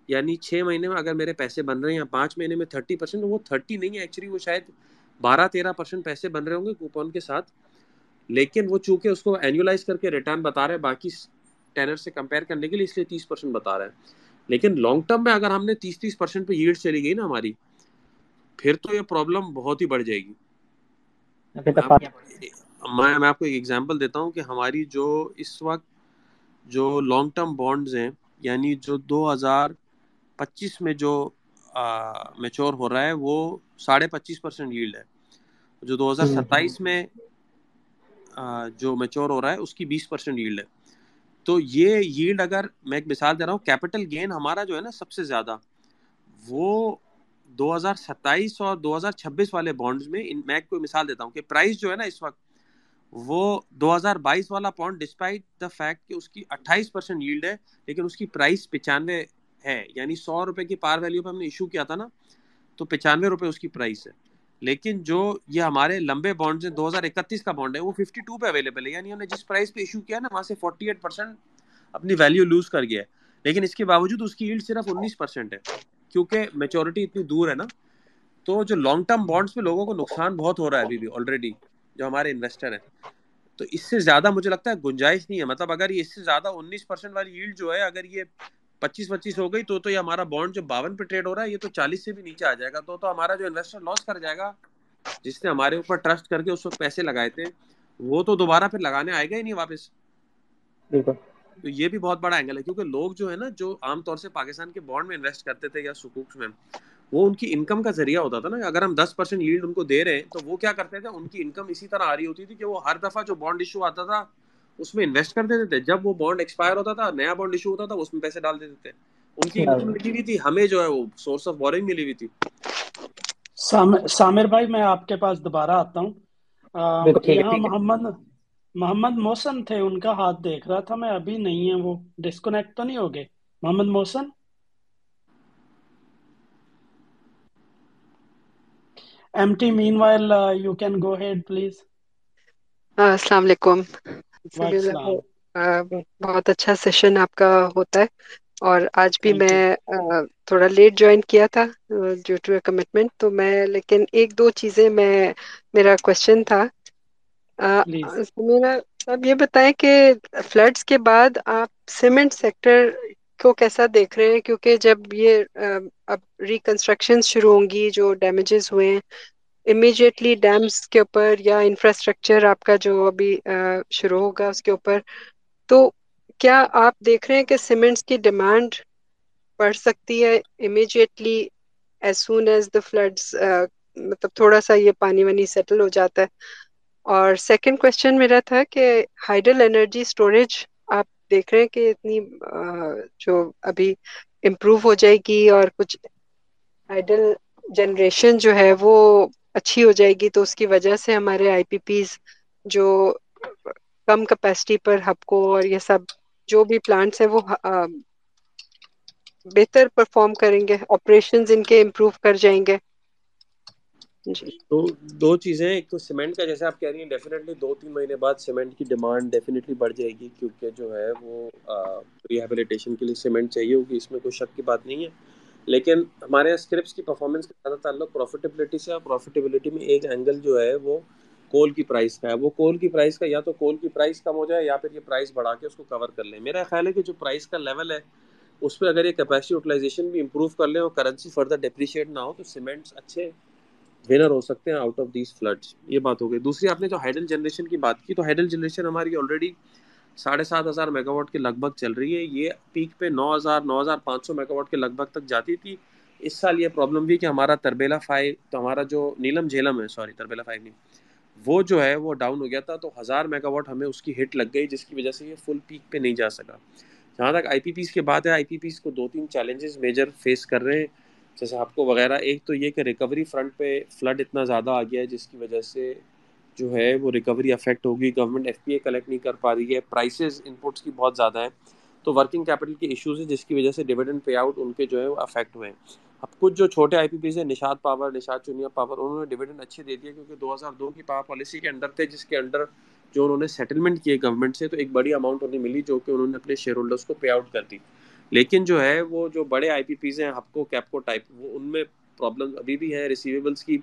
یعنی چھ مہینے میں اگر میرے پیسے بن رہے ہیں, یا پانچ مہینے میں تھرٹی پرسینٹ, وہ تھرٹی نہیں ہے ایکچولی, وہ شاید بارہ تیرہ پرسینٹ پیسے بن رہے ہوں گے کوپن کے ساتھ, لیکن وہ چونکہ اس کو اینویلائز کر کے ریٹرن بتا رہے ہیں باقی ٹینر سے کمپیئر کرنے کے لیے, اس لیے تیس پرسینٹ بتا رہا ہے. لیکن لانگ ٹرم میں اگر ہم نے تیس تیس پرسینٹ پہ ییلڈ چلی گئی نا ہماری, پھر تو یہ پرابلم بہت ہی بڑھ جائے گی. میں میں آپ کو ایک ایگزامپل دیتا ہوں کہ ہماری جو اس وقت جو لانگ ٹرم بانڈز ہیں, یعنی جو دو ہزار پچیس میں جو میچور ہو رہا ہے وہ ساڑھے پچیس پرسینٹ ییلڈ ہے, جو دو ہزار ستائیس میں جو میچور ہو رہا ہے اس کی بیس پرسینٹ ییلڈ ہے. تو یہ ییلڈ اگر میں ایک مثال دے رہا ہوں, کیپٹل گین ہمارا جو ہے نا سب سے زیادہ, وہ دو ہزار ستائیس اور دو ہزار چھبیس والے بانڈز میں, میں کوئی مثال دیتا ہوں کہ پرائز جو ہے نا اس وقت وہ دو ہزار بائیس والا بانڈ ڈسپائٹ دا فیکٹ کہ اس کی اٹھائیس پرسینٹ ییلڈ ہے, لیکن اس کی پرائز پچانوے ہے, یعنی سو روپے کی پار ویلیو پہ ہم نے ایشو کیا تھا نا, تو پچانوے روپے اس کی پرائز ہے. لیکن جو یہ ہمارے لمبے بانڈز ہیں, دو ہزار اکتیس کا بانڈ ہے وہ ففٹی ٹو پہ اویلیبل ہے, یعنی ہم نے جس پرائز پہ ایشو کیا نا وہاں سے فورٹی ایٹ پرسینٹ اپنی ویلیو لوز کر گیا ہے, لیکن اس کے باوجود اس کی ییلڈ صرف انیس پرسینٹ ہے, کیونکہ میچورٹی اتنی دور ہے نا. تو جو لانگ ٹرم بانڈس پہ لوگوں کو نقصان بہت ہو رہا ہے ابھی بھی آلریڈی, جو ہمارے انویسٹر ہیں. تو اس سے زیادہ مجھے لگتا ہے گنجائش نہیں ہے, مطلب اگر یہ اس سے زیادہ انیس پرسینٹ والی ییلڈ جو ہے اگر یہ پچیس پچیس ہو گئی تو تو یہ ہمارا بانڈ جو باون پہ ٹریڈ ہو رہا ہے یہ تو چالیس سے بھی نیچے آ جائے گا, تو تو ہمارا جو انویسٹر لاس کر جائے گا, جس نے ہمارے اوپر ٹرسٹ کر کے اس وقت پیسے لگائے تھے, وہ تو دوبارہ پھر لگانے آئے گا ہی نہیں واپس. تو یہ بھی بہت بڑا اینگل ہے, کیونکہ لوگ جو ہے نا جو عام طور سے پاکستان کے بانڈ میں انویسٹ کرتے تھے یا سکوکس میں, وہ ان کی انکم کا ذریعہ ہوتا تھا نا. اگر ہم دس پرسینٹ ییلڈ ان کو دے رہے ہیں تو وہ کیا کرتے تھے, ان کی انکم اسی طرح آ رہی ہوتی تھی کہ وہ ہر دفعہ جو بانڈ ایشو آتا تھا اس میں انویسٹ کر دیتے تھے, جب وہ بانڈ ایکسپائر ہوتا تھا نیا بانڈ ایشو ہوتا تھا اس میں پیسے ڈال دیتے تھے, ان کی انکم ملی ہوئی تھی, ہمیں جو ہے وہ سورس آف بورنگ ملی ہوئی تھی. سامر بھائی میں آپ کے پاس دوبارہ آتا ہوں, یہاں محمد محمد محسن تھے, ان کا ہاتھ دیکھ رہا تھا میں, ابھی نہیں ہے وہ, ڈسکنیکٹ تو نہیں ہو گئے Muhammad Mohsin? M T meanwhile you can go ahead please. السلام علیکم, بہت اچھا سیشن آپ کا ہوتا ہے, اور آج بھی میں تھوڑا لیٹ جوائن کیا تھا ڈیو ٹو اے کمٹمنٹ، تو میں لیکن ایک دو چیزیں میں میرا کوشچن تھا، میرا آپ یہ بتائیں کہ فلڈز کے بعد آپ سیمنٹ سیکٹر کو کیسا دیکھ رہے ہیں، کیونکہ جب یہ اب ریکنسٹرکشن شروع ہوں گی جو ڈیمیجز ہوئے ہیں امیڈیٹلی ڈیمز کے اوپر یا انفراسٹرکچر آپ کا جو ابھی شروع ہوگا اس کے اوپر، تو کیا آپ دیکھ رہے ہیں کہ سیمنٹس کی ڈیمانڈ بڑھ سکتی ہے immediately as soon as the floods, مطلب تھوڑا سا یہ پانی وانی سیٹل ہو جاتا ہے؟ اور سیکنڈ کویشچن میرا تھا کہ ہائیڈل انرجی اسٹوریج آپ دیکھ رہے ہیں کہ اتنی جو ابھی امپروو ہو جائے گی اور کچھ ہائیڈل جنریشن جو ہے وہ اچھی ہو جائے گی، تو اس کی وجہ سے ہمارے آئی پی پیز جو کم کیپیسٹی پر ہبکو اور یہ سب جو بھی پلانٹس ہیں وہ بہتر پرفارم کریں گے، آپریشنز ان کے امپروو کر جائیں گے. جی تو دو چیزیں، ایک تو سیمنٹ کا جیسے آپ کہہ رہی ہیں ڈیفینیٹلی دو تین مہینے بعد سیمنٹ کی ڈیمانڈ ڈیفینیٹلی بڑھ جائے گی، کیونکہ جو ہے وہ ریہیبلیٹیشن کے لیے سیمنٹ چاہیے ہوگی، اس میں کوئی شک کی بات نہیں ہے. لیکن ہمارے یہاں اسکرپس کی پرفارمنس کا زیادہ تعلق پروفیٹیبلٹی سے، اور پروفیٹیبلٹی میں ایک اینگل جو ہے وہ کول کی پرائس کا ہے. وہ کول کی پرائس کا یا تو کول کی پرائس کم ہو جائے یا پھر یہ پرائس بڑھا کے اس کو کور کر لیں. میرا خیال ہے کہ جو پرائس کا لیول ہے اس پہ اگر یہ کیپیسٹی یوٹیلائزیشن بھی امپروو کر لیں اور کرنسی فردر ڈپریشیٹ نہ ہو تو سیمنٹس اچھے ونر ہو سکتے ہیں آؤٹ آف دیز فلڈس. یہ بات ہو گئی. دوسری آپ نے جو ہائیڈل جنریشن کی بات کی، تو ہائیڈل جنریشن ہماری آلریڈی ساڑھے سات ہزار میگا واٹ کے لگ بھگ چل رہی ہے. یہ پیک پہ نو ہزار نو ہزار پانچ سو میگا واٹ کے لگ بھگ تک جاتی تھی. اس سال یہ پرابلم بھی کہ ہمارا تربیلا فائیو تو ہمارا جو نیلم جھیلم ہے سوری تربیلا فائیو نہیں وہ جو ہے وہ ڈاؤن ہو گیا تھا، تو ہزار میگا واٹ ہمیں اس کی ہٹ لگ گئی جس کی وجہ سے یہ فل پیک پہ نہیں جا سکا. جہاں تک آئی پی پیز کی بات ہے، آئی پی پیز کو دو تین چیلنجز میجر فیس کر رہے ہیں جیسے آپ کو وغیرہ. ایک تو یہ کہ ریکوری فرنٹ پہ فلڈ اتنا زیادہ آ گیا ہے جس کی وجہ سے جو ہے وہ ریکوری افیکٹ ہوگی. Government F P A collect نہیں کر پا رہی ہے، پرائسز انپوٹس کی بہت زیادہ ہیں، تو ورکنگ کیپٹل کے ایشوز ہیں جس کی وجہ سے ڈیویڈنڈ پے آؤٹ ان کے جو ہے وہ افیکٹ ہوئے ہیں. اب کچھ جو چھوٹے آئی پی پیز ہیں، نشاد پاور، نشاد چنیا پاور، انہوں نے ڈیویڈنڈ اچھے دے دیے کیونکہ دو ہزار دو کی پاور پالیسی کے اندر تھے جس کے اندر جو انہوں نے سیٹلمنٹ کیے گورنمنٹ سے، تو ایک بڑی اماؤنٹ انہیں ملی جو کہ انہوں نے اپنے شیئر ہولڈرس کو پے آؤٹ کر دی. لیکن جو ہے وہ جو بڑے آئی پی پیز ہیں ہپکو کیپکو ٹائپ، وہ ان میں پرابلم ابھی بھی ہے. ریسیویبلس کی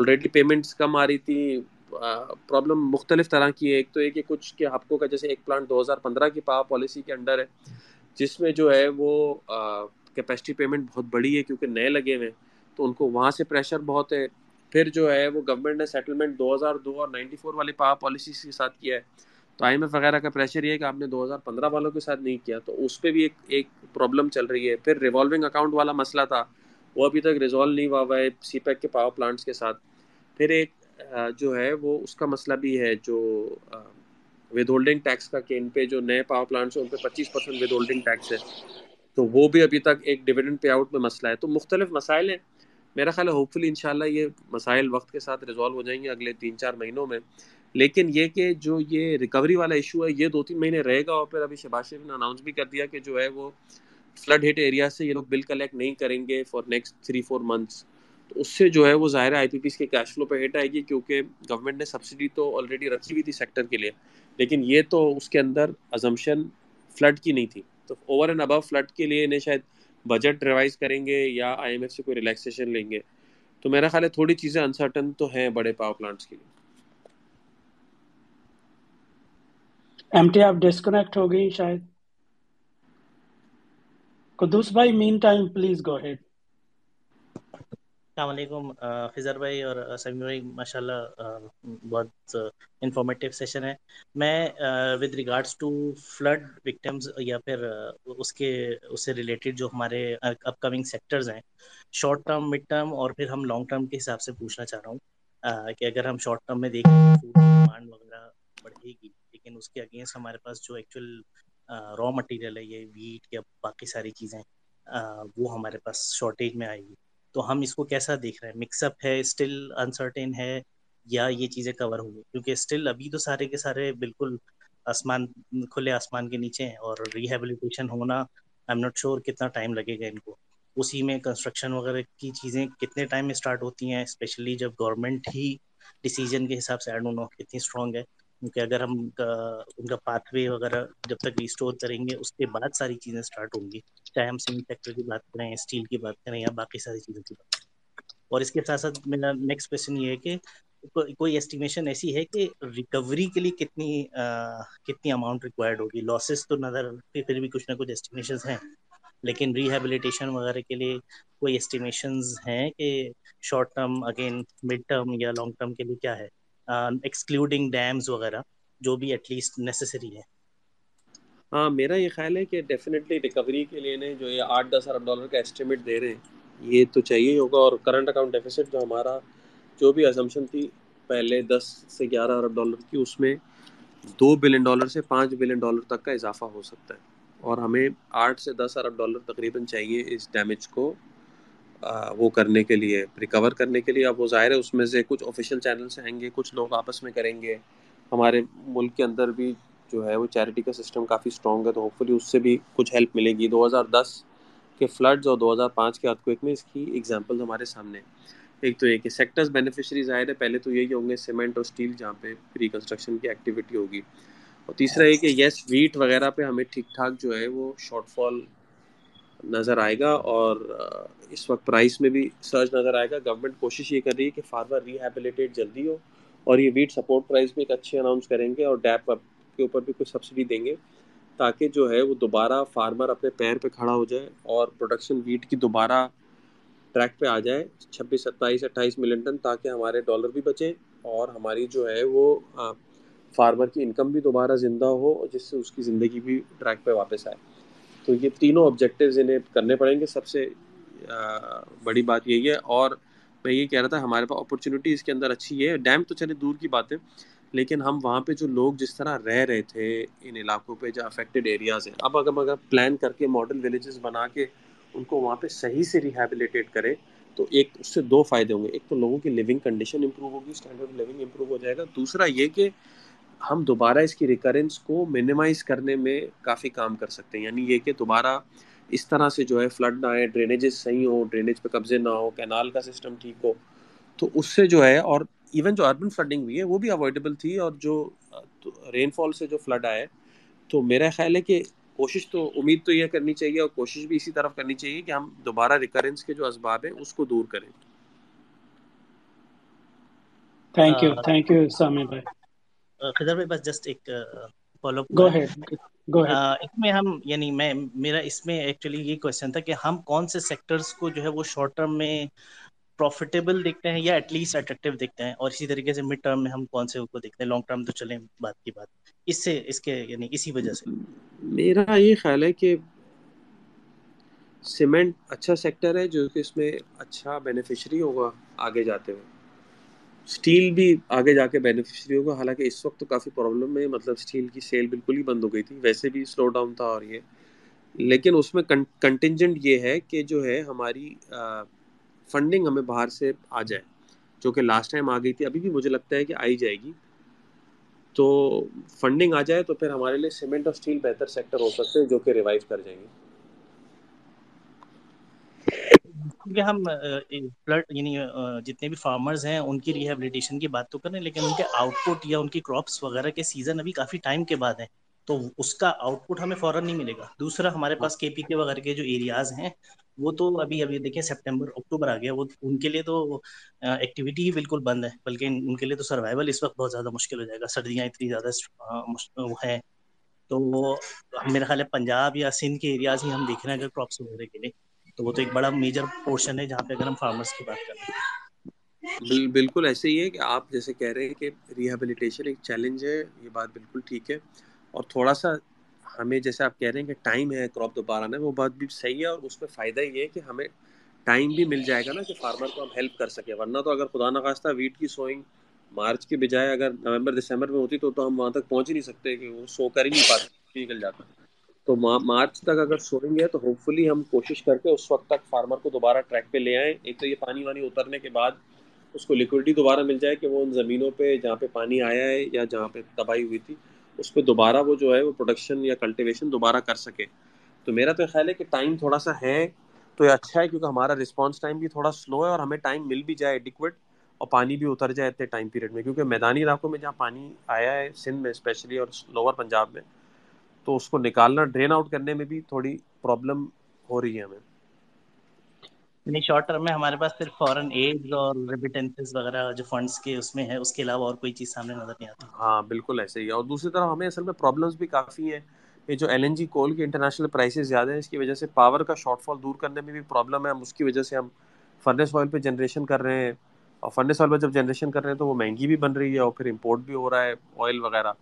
آلریڈی پیمنٹس کم آ رہی تھی، پرابلم مختلف طرح کی ہے. ایک تو ایک کہ کچھ کہ ہپکو کا جیسے ایک پلانٹ دو ہزار پندرہ کی پاور پالیسی کے انڈر ہے جس میں جو ہے وہ کیپیسٹی پیمنٹ بہت بڑی ہے کیونکہ نئے لگے ہوئے ہیں، تو ان کو وہاں سے پریشر بہت ہے. پھر جو ہے وہ گورنمنٹ نے سیٹلمنٹ دو ہزار دو اور نائنٹی فور والی پاور پالیسی کے ساتھ کیا ہے، تو آئی ایم ایف وغیرہ کا پریشر یہ ہے کہ آپ نے دو ہزار پندرہ والوں کے ساتھ نہیں کیا، تو اس پہ بھی ایک ایک پرابلم چل رہی ہے. پھر ریوالونگ اکاؤنٹ والا مسئلہ تھا، وہ ابھی تک ریزالو نہیں ہوا ہوا ہے سی پیک کے پاور پلانٹس کے ساتھ. پھر ایک جو ہے وہ اس کا مسئلہ بھی ہے جو ود ہولڈنگ ٹیکس کا، کہ ان پہ جو نئے پاور پلانٹس ہیں ان پہ پچیس پرسینٹ ود ہولڈنگ ٹیکس ہے، تو وہ بھی ابھی تک ایک ڈویڈنڈ پے آؤٹ میں مسئلہ ہے. تو مختلف مسائل ہیں. میرا خیال ہے ہوپ فلی ان شاء اللہ یہ مسائل وقت کے ساتھ ریزالو ہو جائیں گے اگلے تین چار مہینوں میں. لیکن یہ کہ جو یہ ریکوری والا ایشو ہے یہ دو تین مہینے رہے گا. اور پھر ابھی شہباز شریف نے اناؤنس بھی کر دیا کہ جو ہے وہ فلڈ ہٹ ایریا سے یہ لوگ بل کلیکٹ نہیں کریں گے for next three four months, تو اس سے جو ہے وہ ظاہر ہے آئی پی پیز کے کیش فلو پہ ہٹ آئے گی کیونکہ گورنمنٹ نے سبسڈی تو آلریڈی رکھی ہوئی تھی سیکٹر کے لیے، لیکن یہ تو اس کے اندر ازمپشن فلڈ کی نہیں تھی. تو اوور اینڈ ابو فلڈ کے لیے انہیں شاید بجٹ ریوائز کریں گے یا آئی ایم ایف سے کوئی ریلیکسیشن لیں گے. تو میرا خیال ہے تھوڑی چیزیں انسرٹن تو ہیں بڑے پاور پلانٹس کے لیے. ایم ٹی آپ ڈسکنیکٹ ہو گئی شاید. قدوس بھائی meantime please go ahead. السلام علیکم خضر بھائی اور سمیع بھائی، ماشاء اللہ بہت انفارمیٹیو سیشن ہے. میں with regards to flood victims یا پھر اس کے اس سے ریلیٹڈ جو ہمارے اپ کمنگ سیکٹرز ہیں شارٹ ٹرم، مڈ ٹرم اور پھر ہم لانگ ٹرم کے حساب سے پوچھنا چاہ رہا ہوں کہ اگر ہم شارٹ ٹرم میں دیکھیں فوڈ ڈیمانڈ وغیرہ بڑھے گی، لیکن اس کے اگینسٹ ہمارے پاس جو ایکچوئل را مٹیریل ہے یہ ویٹ یا باقی ساری چیزیں وہ ہمارے پاس شارٹیج میں آئے گی، تو ہم اس کو کیسا دیکھ رہے ہیں؟ مکس اپ ہے، اسٹل انسرٹین ہے، یا یہ چیزیں کور ہوں گی؟ کیونکہ اسٹل ابھی تو سارے کے سارے بالکل آسمان کھلے آسمان کے نیچے ہیں، اور ریہیبلیٹیشن ہونا آئی ایم ناٹ شیور کتنا ٹائم لگے گا ان کو. اسی میں کنسٹرکشن وغیرہ کی چیزیں کتنے ٹائم میں اسٹارٹ ہوتی ہیں، اسپیشلی جب گورنمنٹ ہی ڈیسیجن کے حساب سے آئی ڈونٹ نو کتنی اسٹرانگ ہے. کیونکہ اگر ہم ان کا پاتھ وے وغیرہ جب تک ریسٹور کریں گے اس کے بعد ساری چیزیں اسٹارٹ ہوں گی، چاہے ہم سیمنٹ سیکٹر کی بات کریں، اسٹیل کی بات کریں، یا باقی ساری چیزوں کی بات کریں. اور اس کے ساتھ ساتھ میرا نیکسٹ کویشچن یہ ہے کہ کوئی ایسٹیمیشن ایسی ہے کہ ریکوری کے لیے کتنی کتنی اماؤنٹ ریکوائرڈ ہوگی؟ لاسز تو نظر پھر بھی کچھ نہ کچھ ایسٹیمیشنز ہیں، لیکن ریہیبلیٹیشن وغیرہ کے لیے کوئی ایسٹیمیشنز ہیں کہ short term, again mid term یا لانگ ٹرم کے لیے کیا ہے، ایکسکلوڈنگ ڈیمز وغیرہ جو بھی ایٹ لیسٹ نیسیسری ہے؟ ہاں، میرا یہ خیال ہے کہ ڈیفینیٹلی ریکوری کے لیے نے جو یہ آٹھ دس ارب ڈالر کا ایسٹیمیٹ دے رہے ہیں یہ تو چاہیے ہوگا. اور کرنٹ اکاؤنٹ ڈیفیسٹ جو ہمارا جو بھی ازمپشن تھی پہلے دس سے گیارہ ارب ڈالر کی، اس میں دو بلین ڈالر سے پانچ بلین ڈالر تک کا اضافہ ہو سکتا ہے، اور ہمیں آٹھ سے دس ارب ڈالر تقریباً چاہیے اس ڈیمیج کو آ, وہ کرنے کے لیے، ریکور کرنے کے لیے. اب وہ ظاہر ہے اس میں سے کچھ آفیشیل چینلس آئیں گے، کچھ لوگ آپس میں کریں گے. ہمارے ملک کے اندر بھی جو ہے وہ چیریٹی کا سسٹم کافی اسٹرانگ ہے، تو ہوپ فلی اس سے بھی کچھ ہیلپ ملے گی. دو ہزار دس کے فلڈز اور دو ہزار پانچ کے ارتھ کویک میں اس کی ایگزامپل ہمارے سامنے. ایک تو یہ کہ سیکٹرز بینیفیشریز آئے تھے، پہلے تو یہی ہوں گے سیمنٹ اور اسٹیل جہاں پہ پری کنسٹرکشن کی ایکٹیویٹی ہوگی، اور تیسرا یہ کہ یس ویٹ وغیرہ پہ ہمیں ٹھیک ٹھاک جو ہے وہ شارٹ فال نظر آئے گا، اور اس وقت پرائس میں بھی سرج نظر آئے گا. گورنمنٹ کوشش یہ کر رہی ہے کہ فارمر ری ہیبلیٹیٹ جلدی ہو، اور یہ ویٹ سپورٹ پرائز بھی ایک اچھے اناؤنس کریں گے، اور ڈیپ کے اوپر بھی کچھ سبسڈی دیں گے تاکہ جو ہے وہ دوبارہ فارمر اپنے پیر پہ کھڑا ہو جائے اور پروڈکشن ویٹ کی دوبارہ ٹریک پہ آ جائے، چھبیس ستائیس اٹھائیس ملین ٹن، تاکہ ہمارے ڈالر بھی بچیں اور ہماری جو ہے وہ فارمر کی انکم بھی دوبارہ زندہ ہو، جس سے اس کی زندگی بھی ٹریک پہ واپس آئے. تو یہ تینوں آبجیکٹیوز انہیں کرنے پڑیں گے. سب سے بڑی بات یہی ہے. اور میں یہ کہہ رہا تھا ہمارے پاس اپورچونیٹی اس کے اندر اچھی ہے. ڈیم تو چلے دور کی بات ہے، لیکن ہم وہاں پہ جو لوگ جس طرح رہ رہے تھے ان علاقوں پہ جو افیکٹڈ ایریاز ہیں، اب اگر اگر پلان کر کے ماڈل ولیجز بنا کے ان کو وہاں پہ صحیح سے ریہیبلیٹیٹ کرے تو ایک اس سے دو فائدے ہوں گے. ایک تو لوگوں کی لیونگ کنڈیشن امپروو ہوگی، اسٹینڈرڈ آف لیونگ امپروو ہو جائے گا. دوسرا یہ کہ ہم دوبارہ اس کی ریکرنس کو منیمائز کرنے میں کافی کام کر سکتے ہیں. یعنی یہ کہ دوبارہ اس طرح سے جو ہے فلڈ نہ آئے، ڈرینیجز صحیح ہوں، ڈرینیج پہ قبضے نہ ہو، کینال کا سسٹم ٹھیک ہو، تو اس سے جو ہے، اور ایون جو اربن فلڈنگ ہوئی ہے وہ بھی اوائڈیبل تھی، اور جو رین فال سے جو فلڈ آئے. تو میرا خیال ہے کہ کوشش تو امید تو یہ کرنی چاہیے، اور کوشش بھی اسی طرف کرنی چاہیے کہ ہم دوبارہ ریکرنس کے جو اسباب ہیں اس کو دور کریں. Thank you thank you Sami بھائی. خضر بھائی بس جسٹ ایک follow up, go ahead go ahead. اس میں ہم یعنی میں میرا اس میں ایکچولی یہ کویشچن تھا کہ ہم کون سے سیکٹرز کو جو ہے وہ شارٹ ٹرم میں پروفیٹیبل دیکھتے ہیں یا ایٹ لیسٹ اٹریکٹیو دیکھتے ہیں، اور اسی طریقے سے مڈ ٹرم میں ہم کون سے کو دیکھتے ہیں. لانگ ٹرم تو چلیں بات کی بات، اس سے اس کے یعنی اسی وجہ سے میرا یہ خیال ہے کہ سیمنٹ اچھا سیکٹر ہے جو کہ اس میں اچھا بینیفیشری ہوگا آگے جاتے ہوئے. اسٹیل بھی آگے جا کے بینیفیشری ہوگا، حالانکہ اس وقت تو کافی پرابلم ہے، مطلب اسٹیل کی سیل بالکل ہی بند ہو گئی تھی، ویسے بھی سلو ڈاؤن تھا اور یہ، لیکن اس میں کنٹینجنٹ یہ ہے کہ جو ہے ہماری فنڈنگ ہمیں باہر سے آ جائے، جو کہ لاسٹ ٹائم آ گئی تھی، ابھی بھی مجھے لگتا ہے کہ آئی جائے گی. تو فنڈنگ آ جائے تو پھر ہمارے لیے سیمنٹ اور اسٹیل بہتر سیکٹر ہو سکتے ہیں جو کہ ریوائیو کر جائیں گے. کیونکہ ہم فلڈ یعنی جتنے بھی فارمرز ہیں ان کی ریہیبلیٹیشن کی بات تو کریں، لیکن ان کے آؤٹ پٹ یا ان کی کراپس وغیرہ کے سیزن ابھی کافی ٹائم کے بعد ہیں، تو اس کا آؤٹ پٹ ہمیں فوراً نہیں ملے گا. دوسرا ہمارے پاس کے پی کے وغیرہ کے جو ایریاز ہیں وہ تو ابھی ابھی دیکھیں سپٹمبر اکتوبر آ گیا، وہ ان کے لیے تو ایکٹیویٹی ہی بالکل بند ہے، بلکہ ان کے لیے تو سروائیول اس وقت بہت زیادہ مشکل ہو جائے گا، سردیاں اتنی زیادہ ہیں. تو وہ میرا خیال ہے پنجاب یا سندھ کے ایریاز ہی ہم دیکھ رہے ہیں اگر کراپس وغیرہ کے لیے، تو وہ تو ایک بڑا میجر پورشن ہے جہاں پہ اگر ہم فارمرز کی بات کریں. بل, بالکل ایسے ہی ہے کہ آپ جیسے کہہ رہے ہیں کہ ریہیبلیٹیشن ایک چیلنج ہے، یہ بات بالکل ٹھیک ہے، اور تھوڑا سا ہمیں جیسے آپ کہہ رہے ہیں کہ ٹائم ہے کراپ دوبارہ نا، وہ بات بھی صحیح ہے، اور اس میں فائدہ یہ ہے کہ ہمیں ٹائم بھی مل جائے گا نا کہ فارمر کو ہم ہیلپ کر سکیں. ورنہ تو اگر خدا نخواستہ ویٹ کی سوئنگ مارچ کے بجائے اگر نومبر دسمبر میں ہوتی تو, تو ہم وہاں تک پہنچ ہی نہیں سکتے، کہ وہ سو کر ہی نہیں پاتے، نکل جاتا. تو مارچ تک اگر سوئنگ ہے تو ہوپ فلی ہم کوشش کر کے اس وقت تک فارمر کو دوبارہ ٹریک پہ لے آئیں. ایک تو یہ پانی وانی اترنے کے بعد اس کو لیکوڈی دوبارہ مل جائے کہ وہ ان زمینوں پہ جہاں پہ پانی آیا ہے یا جہاں پہ تباہی ہوئی تھی اس پہ دوبارہ وہ جو ہے وہ پروڈکشن یا کلٹیویشن دوبارہ کر سکے. تو میرا تو خیال ہے کہ ٹائم تھوڑا سا ہے تو یہ اچھا ہے، کیونکہ ہمارا رسپانس ٹائم بھی تھوڑا سلو ہے اور ہمیں ٹائم مل بھی جائے ایڈیکویٹ، اور پانی بھی اتر جائے اتنے ٹائم پیریڈ میں، کیونکہ میدانی علاقوں میں جہاں پانی آیا ہے سندھ میں اسپیشلی اور لوور پنجاب میں، تو اس کو نکالنا ڈرین آؤٹ کرنے میں بھی تھوڑی پرابلم ہو رہی ہے ہمیں. یعنی شارٹ ٹرم میں ہمارے پاس صرف فورن ایڈز اور ریمیٹنسز وغیرہ جو فنڈز کے اس میں ہے، اس کے علاوہ اور کوئی چیز سامنے نظر نہیں آتی. ہاں بالکل ایسے ہی ہے. اور دوسری طرف ہمیں اصل میں پرابلمز بھی کافی ہیں. یہ جو ایل این جی کول کے انٹرنیشنل پرائسز زیادہ ہیں، اس کی وجہ سے پاور کا شارٹ فال دور کرنے میں بھی پرابلم ہے. ہم اس کی وجہ سے ہم فرنس آئل پہ جنریشن کر رہے ہیں، اور فرنس آئل پہ جب جنریشن کر رہے ہیں تو وہ مہنگی بھی بن رہی ہے اور پھر امپورٹ بھی ہو رہا ہے آئل وغیرہ.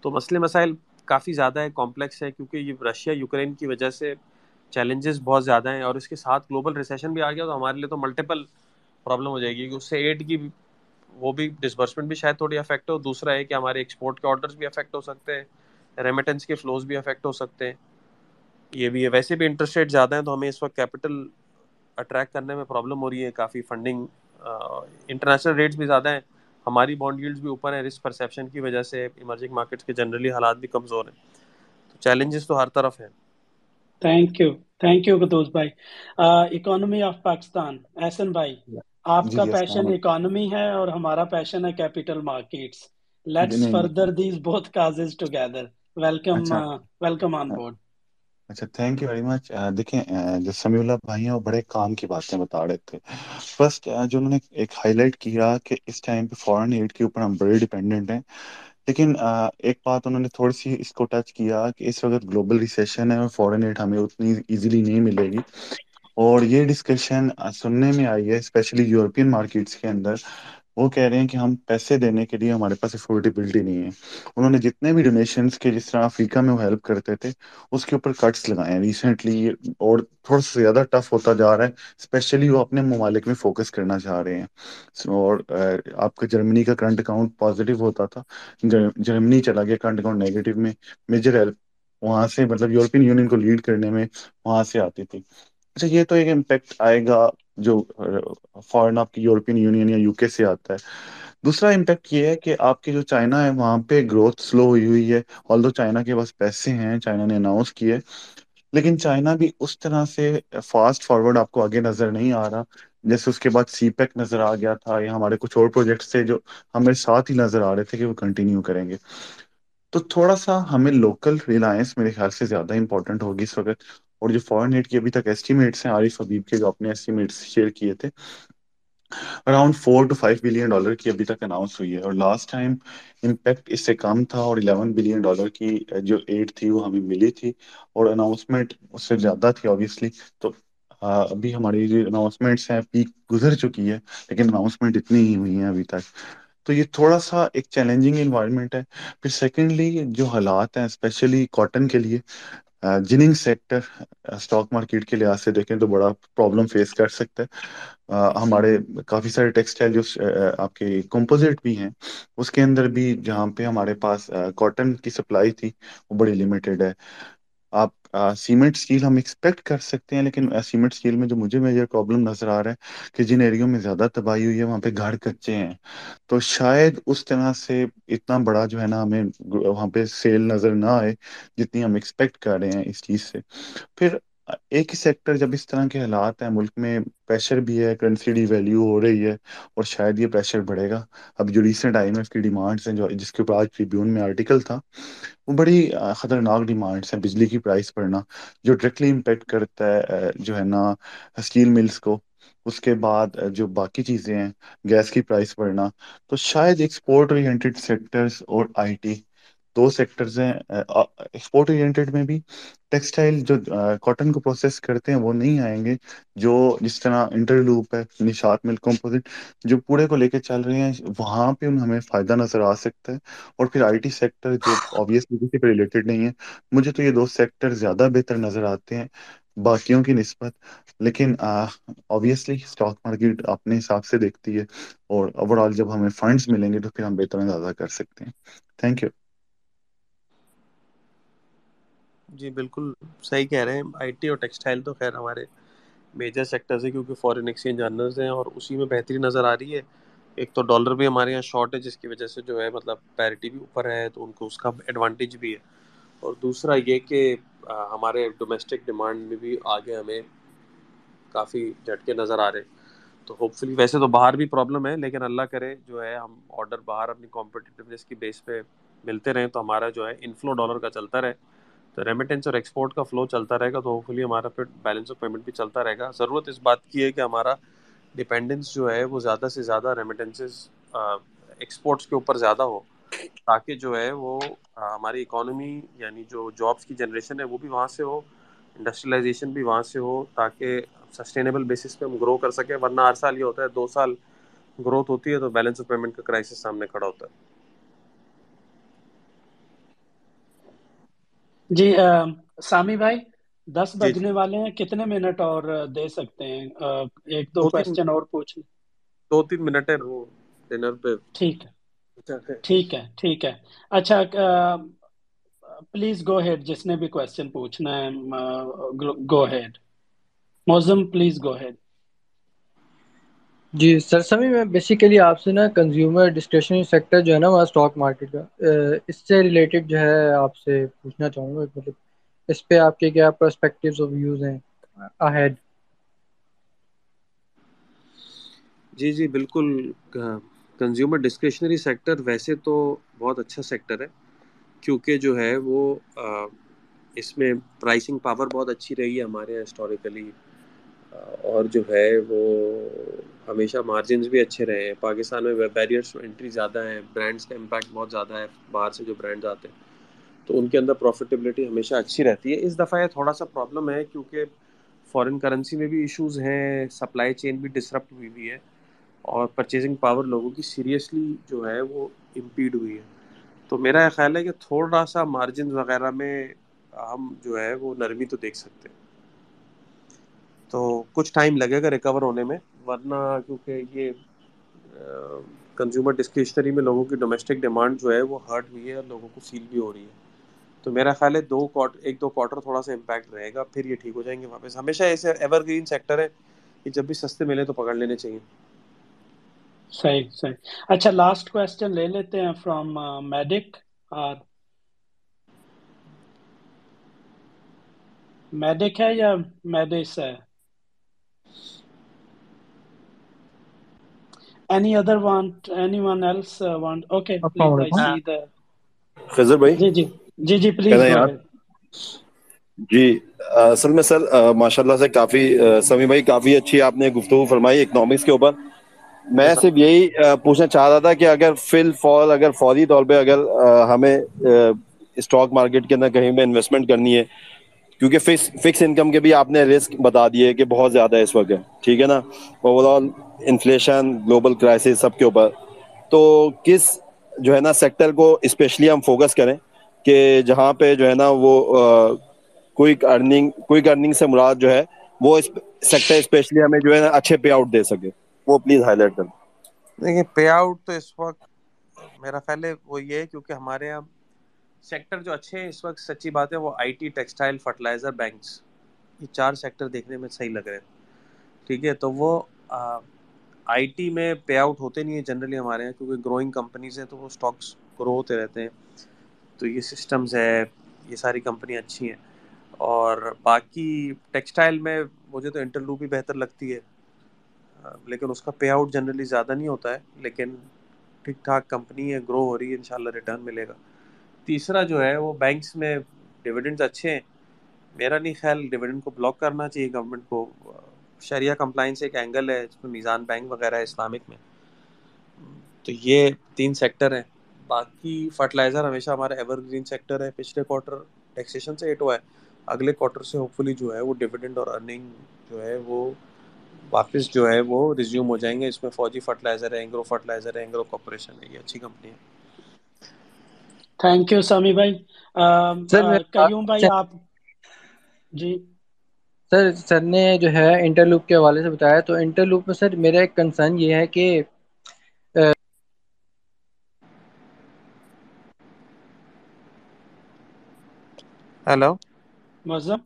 تو مسئلے مسائل کافی زیادہ ہے، کمپلیکس ہے، کیونکہ یہ رشیا یوکرین کی وجہ سے چیلنجز بہت زیادہ ہیں، اور اس کے ساتھ گلوبل ریسیشن بھی آ گیا تو ہمارے لیے تو ملٹیپل پرابلم ہو جائے گی. اس سے ایڈ کی وہ بھی ڈسبرسمنٹ بھی شاید تھوڑی افیکٹ ہو، دوسرا ہے کہ ہمارے ایکسپورٹ کے آرڈرز بھی افیکٹ ہو سکتے ہیں، ریمیٹنس کے فلوز بھی افیکٹ ہو سکتے ہیں. یہ بھی ہے. ویسے بھی انٹرسٹ ریٹ زیادہ ہیں تو ہمیں اس وقت کیپٹل اٹریکٹ کرنے میں پرابلم ہو رہی ہے کافی. فنڈنگ انٹرنیشنل ریٹس بھی زیادہ ہیں، ہماری بانڈ ییلڈز بھی اوپر ہیں رسک پرسیپشن کی وجہ سے، ایمرجنگ مارکیٹس کے جنرلی حالات بھی کمزور ہیں. تو چیلنجز تو ہر طرف ہیں. Thank you thank you Quddus بھائی. اکانومی آف پاکستان، احسن بھائی آپ کا پیشن اکانومی ہے اور ہمارا پیشن ہے capital markets. Let's further these both causes together. Welcome welcome on board. اچھا تھینک یو ویری مچ. دیکھیں جو سمیع اللہ بھائی ہیں وہ بڑے کام کی باتیں بتا رہے تھے. فرسٹ جو انہوں نے ایک ہائی لائٹ کیا کہ اس ٹائم پہ فورن ایڈ کے اوپر ہم بڑے ڈیپینڈنٹ ہیں، لیکن ایک بات انہوں نے تھوڑی سی اس کو ٹچ کیا کہ اس وقت گلوبل ریسیشن ہے اور فورن ایڈ ہمیں اتنی ایزیلی نہیں ملے گی. اور یہ ڈسکشن سننے میں آئی ہے اسپیشلی یورپین مارکیٹس کے اندر، وہ کہہ رہے ہیں کہ ہم پیسے دینے کے لیے ہمارے پاس افورڈیبلٹی نہیں ہے. انہوں نے جتنے بھی ڈونیشنس کے جس طرح افریقہ میں وہ ہیلپ کرتے تھے اس کے اوپر کٹس لگائے ہیں ریسنٹلی، اور تھوڑا سا زیادہ ٹف ہوتا جا رہا ہے. اسپیشلی وہ اپنے ممالک میں فوکس کرنا چاہ رہے ہیں. اور آپ کا جرمنی کا کرنٹ اکاؤنٹ پازیٹیو ہوتا تھا، جرمنی چلا گیا کرنٹ اکاؤنٹ نیگیٹو میں. میجر ہیلپ وہاں سے مطلب یورپین یونین کو لیڈ کرنے میں وہاں سے آتی تھی. اچھا یہ تو ایک امپیکٹ آئے گا جو فارن آپ کی یورپین یونین یا یو کے سے آتا ہے. دوسرا امپیکٹ یہ ہے کہ آپ کے جو چائنا ہے وہاں پہ گروتھ سلو ہوئی ہوئی ہے. آلدو چائنا کے پاس پیسے ہیں، چائنا نے اناؤنس کیے، لیکن چائنا بھی اس طرح سے فاسٹ فارورڈ آپ کو آگے نظر نہیں آ رہا. جیسے اس کے بعد سی پیک نظر آ گیا تھا، یا ہمارے کچھ اور پروجیکٹس تھے جو ہمارے ساتھ ہی نظر آ رہے تھے کہ وہ کنٹینیو کریں گے. تو تھوڑا سا ہمیں لوکل ریلائنس میرے خیال سے زیادہ امپورٹنٹ ہوگی اس وقت. اور جو فورن ایڈ کی ابھی تک ایسٹیمیٹس ہیں، عارف حبیب کے جو اپنے ایسٹیمیٹس شیئر کیے تھے، around four to five billion dollar کی ابھی تک اناؤنس ہوئی ہے. اور لاسٹ ٹائم امپیکٹ اس سے کم تھا، اور الیون بلین ڈالر کی جو ایڈ تھی وہ ہمیں ملی تھی، اور اناؤنسمنٹ اس سے زیادہ تھی آبویسلی. تو ابھی ہماری جو اناؤنسمنٹس ہیں پیک گزر چکی ہے، لیکن اناؤنسمنٹ اتنی ہی ہوئی ہیں ابھی تک. تو یہ تھوڑا سا ایک چیلنجنگ انوائرمنٹ ہے. پھر سیکنڈلی جو حالات ہیں اسپیشلی کاٹن کے لیے، جننگ سیکٹر اسٹاک مارکیٹ کے لحاظ سے دیکھیں تو بڑا پرابلم فیس کر سکتا ہے. ہمارے کافی سارے ٹیکسٹائل جو آپ کے کمپوزٹ بھی ہیں اس کے اندر بھی جہاں پہ ہمارے پاس کاٹن کی سپلائی تھی وہ بڑی لمیٹیڈ ہے. آپ سیمنٹ اسٹیل ہم ایکسپیکٹ کر سکتے ہیں، لیکن سیمنٹ اسٹیل میں جو مجھے میجر پرابلم نظر آ رہا ہے کہ جن ایریوں میں زیادہ تباہی ہوئی ہے وہاں پہ گھر کچے ہیں، تو شاید اس طرح سے اتنا بڑا جو ہے نا ہمیں وہاں پہ سیل نظر نہ آئے جتنی ہم ایکسپیکٹ کر رہے ہیں اس چیز سے. پھر ایک ہی سیکٹر جب اس طرح کے حالات ہیں، ملک میں پریشر بھی ہے، کرنسی ڈی ویلیو ہو رہی ہے، اور شاید یہ پریشر بڑھے گا. اب جو ریسنٹ آئی ایم ایف کی ڈیمانڈس ہیں جو جس کے اوپر آج ٹریبیون میں آرٹیکل تھا، وہ بڑی خطرناک ڈیمانڈس ہیں. بجلی کی پرائس بڑھنا جو ڈائریکٹلی امپیکٹ کرتا ہے جو ہے نا اسٹیل ملز کو، اس کے بعد جو باقی چیزیں ہیں گیس کی پرائس بڑھنا. تو شاید ایکسپورٹ اورینٹیڈ سیکٹرز اور آئی ٹی دو سیکٹرز ہیں. ایکسپورٹ اورینٹیڈ میں بھی ٹیکسٹائل جو کاٹن کو پروسیس کرتے ہیں وہ نہیں آئیں گے، جو جس طرح انٹرلوپ ہے، نشاط مل کمپوزٹ جو پورے کو لے کے چل رہے ہیں، وہاں پہ ہمیں فائدہ نظر آ سکتا ہے. اور پھر آئی ٹی سیکٹر جو آبویسلی کسی پہ ریلیٹڈ نہیں ہے، مجھے تو یہ دو سیکٹر زیادہ بہتر نظر آتے ہیں باقیوں کی نسبت. لیکن آبویسلی اسٹاک مارکیٹ اپنے حساب سے دیکھتی ہے، اور اوور آل جب ہمیں فنڈز ملیں گے تو پھر ہم بہتر اندازہ کر سکتے ہیں. Thank you. جی بالکل صحیح کہہ رہے ہیں. آئی ٹی اور ٹیکسٹائل تو خیر ہمارے میجر سیکٹرز ہیں، کیونکہ فارن ایکسچینج ارنرز ہیں، اور اسی میں بہتری نظر آ رہی ہے. ایک تو ڈالر بھی ہمارے یہاں شارٹ ہے، جس کی وجہ سے جو ہے مطلب پیریٹی بھی اوپر ہے، تو ان کو اس کا ایڈوانٹیج بھی ہے. اور دوسرا یہ کہ ہمارے ڈومیسٹک ڈیمانڈ میں بھی آگے ہمیں کافی جھٹکے نظر آ رہے ہیں. تو ہوپ فلی ویسے تو باہر بھی پرابلم ہے، لیکن اللہ کرے جو ہے ہم آرڈر باہر اپنی کمپٹیٹیونیس کی بیس پہ ملتے رہیں، تو ہمارا جو ہے انفلو ڈالر کا چلتا رہے، تو ریمیٹنس اور ایکسپورٹ کا فلو چلتا رہے گا، تو ہوپ فلی ہمارا پھر بیلنس آف پیمنٹ بھی چلتا رہے گا۔ ضرورت اس بات کی ہے کہ ہمارا ڈپینڈنس جو ہے وہ زیادہ سے زیادہ ریمیٹنسز ایکسپورٹس کے اوپر زیادہ ہو، تاکہ جو ہے وہ ہماری اکانومی یعنی جو جابس کی جنریشن ہے وہ بھی وہاں سے ہو، انڈسٹریلائزیشن بھی وہاں سے ہو، تاکہ سسٹینیبل بیسس پہ ہم گرو کر سکیں۔ ورنہ ہر سال یہ ہوتا ہے دو سال گروتھ ہوتی ہے تو بیلنس آف پیمنٹ کا کرائسس سامنے کھڑا ہوتا ہے۔ جی سامی بھائی، دس بجنے والے ہیں، کتنے منٹ اور دے سکتے ہیں؟ ایک دو کوشچن اور پوچھ لیں۔ دو تین منٹ ہے وہ ڈنر پہ۔ ٹھیک ہے ٹھیک ہے ٹھیک ہے اچھا، پلیز گو ہیڈ، جس نے بھی کوشچن پوچھنا ہے go ahead. موزم please go ahead. جی سر سمی، میں بیسیکلی آپ سے نا کنزیومر ڈسکریشنری سیکٹر جو ہے نا وہاں اسٹاک مارکیٹ کا، اس سے ریلیٹڈ جو ہے آپ سے پوچھنا چاہوں گا، مطلب اس پہ آپ کے کیا پرسپیکٹیوز اور ویوز ہیں اہیڈ؟ جی جی بالکل، کنزیومر ڈسکریشنری سیکٹر ویسے تو بہت اچھا سیکٹر ہے، کیونکہ جو ہے وہ اس میں پرائسنگ پاور بہت اچھی رہی ہے ہمارے یہاں ہسٹوریکلی، اور جو ہے وہ ہمیشہ مارجنز بھی اچھے رہے ہیں۔ پاکستان میں بیریئرس ٹو انٹری زیادہ ہیں، برانڈس کا امپیکٹ بہت زیادہ ہے، باہر سے جو برانڈز آتے ہیں تو ان کے اندر پروفیٹیبلٹی ہمیشہ اچھی رہتی ہے۔ اس دفعہ یہ تھوڑا سا پرابلم ہے کیونکہ فارن کرنسی میں بھی ایشوز ہیں، سپلائی چین بھی ڈسرپٹ ہوئی ہوئی ہے، اور پرچیزنگ پاور لوگوں کی سیریسلی جو ہے وہ امپیڈ ہوئی ہے۔ تو میرا یہ خیال ہے کہ تھوڑا سا مارجنز وغیرہ میں ہم جو ہے وہ نرمی تو دیکھ سکتے ہیں، تو کچھ ٹائم لگے گا ریکور ہونے میں، ورنہ کیونکہ یہ کنزیومر ڈسکریشنری میں لوگوں کی ڈومیسٹک ڈیمانڈ جو ہے وہ ہرٹ ہوئی ہے اور لوگوں کو فیل بھی ہو رہی ہے، تو میرا خیال ہے دو کوارٹر ایک دو کوارٹر تھوڑا سا امپیکٹ رہے گا، پھر یہ ٹھیک ہو جائیں گے واپس۔ ہمیشہ ایسے ایور گرین سیکٹر ہے، یہ جب بھی سستے ملے تو پکڑ لینے چاہیے۔ صحیح صحیح اچھا، لاسٹ کویسچن لے لیتے ہیں فرام میڈک۔ اور میڈک ہے یا میڈس ہے؟ Any other want, anyone else uh, want? Okay, please, I see the... خضر بھائی، جی جی جی جی پلیز جی۔ اصل میں سر ماشاء اللہ سے کافی سمی بھائی کافی اچھی آپ نے گفتگو فرمائی اکنامکس کے اوپر۔ میں صرف یہی پوچھنا چاہ رہا تھا کہ اگر فی الفور اگر فوری طور پہ اگر ہمیں اسٹاک مارکیٹ کے اندر کہیں پہ انویسٹمنٹ کرنی ہے، کیونکہ فکس فکس انکم کے بھی آپ نے رسک بتا دیے کہ بہت زیادہ ہے اس وقت، ٹھیک ہے نا، over all inflation, global crisis, سب کے اوپر، تو کس جو ہے نا سیکٹر کو اسپیشلی ہم فوکس کریں کہ جہاں پہ جو ہے نا وہ کوئک ارننگ کوئک ارننگ سے مراد جو ہے وہ سیکٹر اسپیشلی ہمیں جو ہے نا اچھے پے آؤٹ دے سکے، وہ پلیز ہائی لائٹ کریں۔ دیکھیے پے آؤٹ تو اس وقت میرا خیال ہے وہ یہ ہے، کیونکہ ہمارے یہاں سیکٹر جو اچھے ہیں اس وقت، سچی بات ہے، وہ I T, textile, fertiliser, banks, یہ چار سیکٹر دیکھنے میں صحیح لگ رہے ہیں، ٹھیک ہے۔ تو وہ آئی ٹی میں پے آؤٹ ہوتے نہیں ہیں جنرلی ہمارے یہاں، کیونکہ گروئنگ کمپنیز ہیں تو وہ اسٹاکس گرو ہوتے رہتے ہیں، تو یہ سسٹمز ہے، یہ ساری کمپنیاں اچھی ہیں۔ اور باقی ٹیکسٹائل میں مجھے تو انٹرلوپ ہی بہتر لگتی ہے، لیکن اس کا پے آؤٹ جنرلی زیادہ نہیں ہوتا ہے، لیکن ٹھیک ٹھاک کمپنی ہے، گرو ہو رہی ہے، انشاءاللہ ریٹرن ملے گا۔ تیسرا جو ہے وہ بینکس میں ڈویڈنڈز اچھے ہیں، میرا نہیں خیال ڈویڈنڈ کو بلاک کرنا چاہیے گورنمنٹ کو، شریعہ کمپلائنس ایک اینگل ہے جس میں میزان بینک وغیرہ ہے اسلامک میں، تو یہ تین سیکٹر ہیں۔ باقی فرٹیلائزر ہمیشہ ہمارا ایور گرین سیکٹر ہے، پچھلے کوارٹر ٹیکسیشن سے ہٹ ہوا ہے، اگلے کوارٹر سے ہوپ فلی جو ہے وہ ڈویڈنڈ اور ارننگ جو ہے وہ واپس جو ہے وہ ریزیوم ہو جائیں گے۔ اس میں فوجی فرٹیلائزر ہے، اینگرو فرٹیلائزر ہے، اینگرو کارپوریشن ہے، یہ اچھی کمپنی ہے۔ تھینک یو سامی بھائی۔ قیوم بھائی آپ جی۔ سر سر نے جو ہے انٹرلوپ کے حوالے سے بتایا، تو انٹرلوپ میں سر میرا ایک کنسرن یہ ہے کہ ہیلو معذم،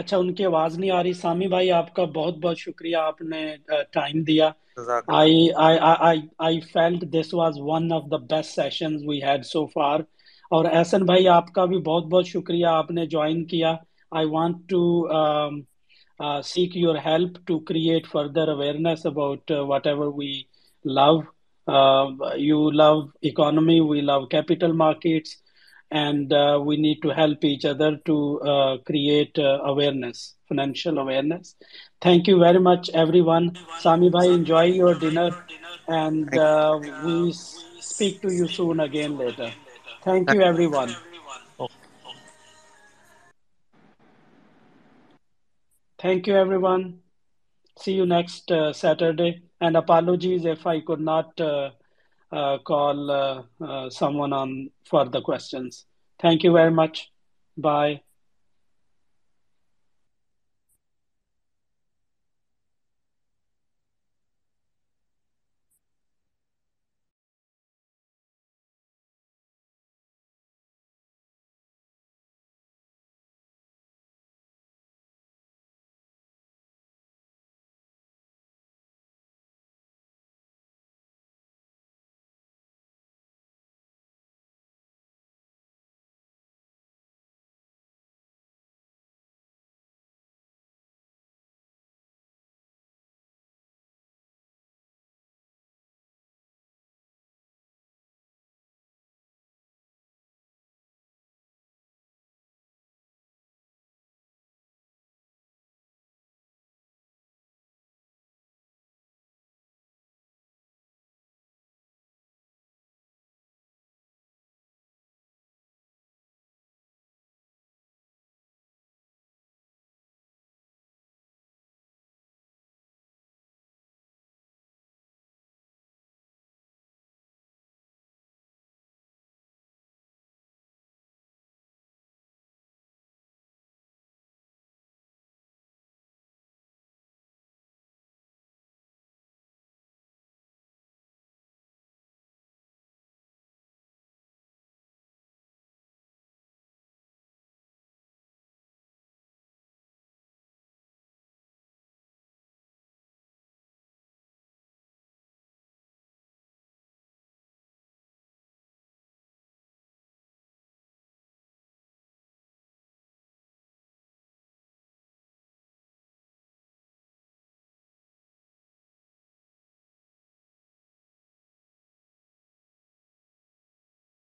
اچھا ان کی آواز نہیں آ رہی۔ سامی بھائی آپ کا بہت بہت شکریہ، آپ نے ٹائم دیا۔ I, I, I, I felt this was one of the best sessions we had so far. اور احسن بھائی آپ کا بھی بہت بہت شکریہ، آپ نے جوائن کیا۔ I want to um, uh, seek your help to create further awareness about uh, whatever we love. Uh, you love economy, we love capital markets, and uh, we need to help each other to uh, create uh, awareness, financial awareness. Thank you very much, everyone. Samee bhai, enjoy your dinner, and uh, we speak to you soon again later. Thank you, everyone. Thank you, everyone. See you next uh, Saturday. And apologies if I could not uh, uh, call uh, uh, someone on for the questions. Thank you very much. Bye.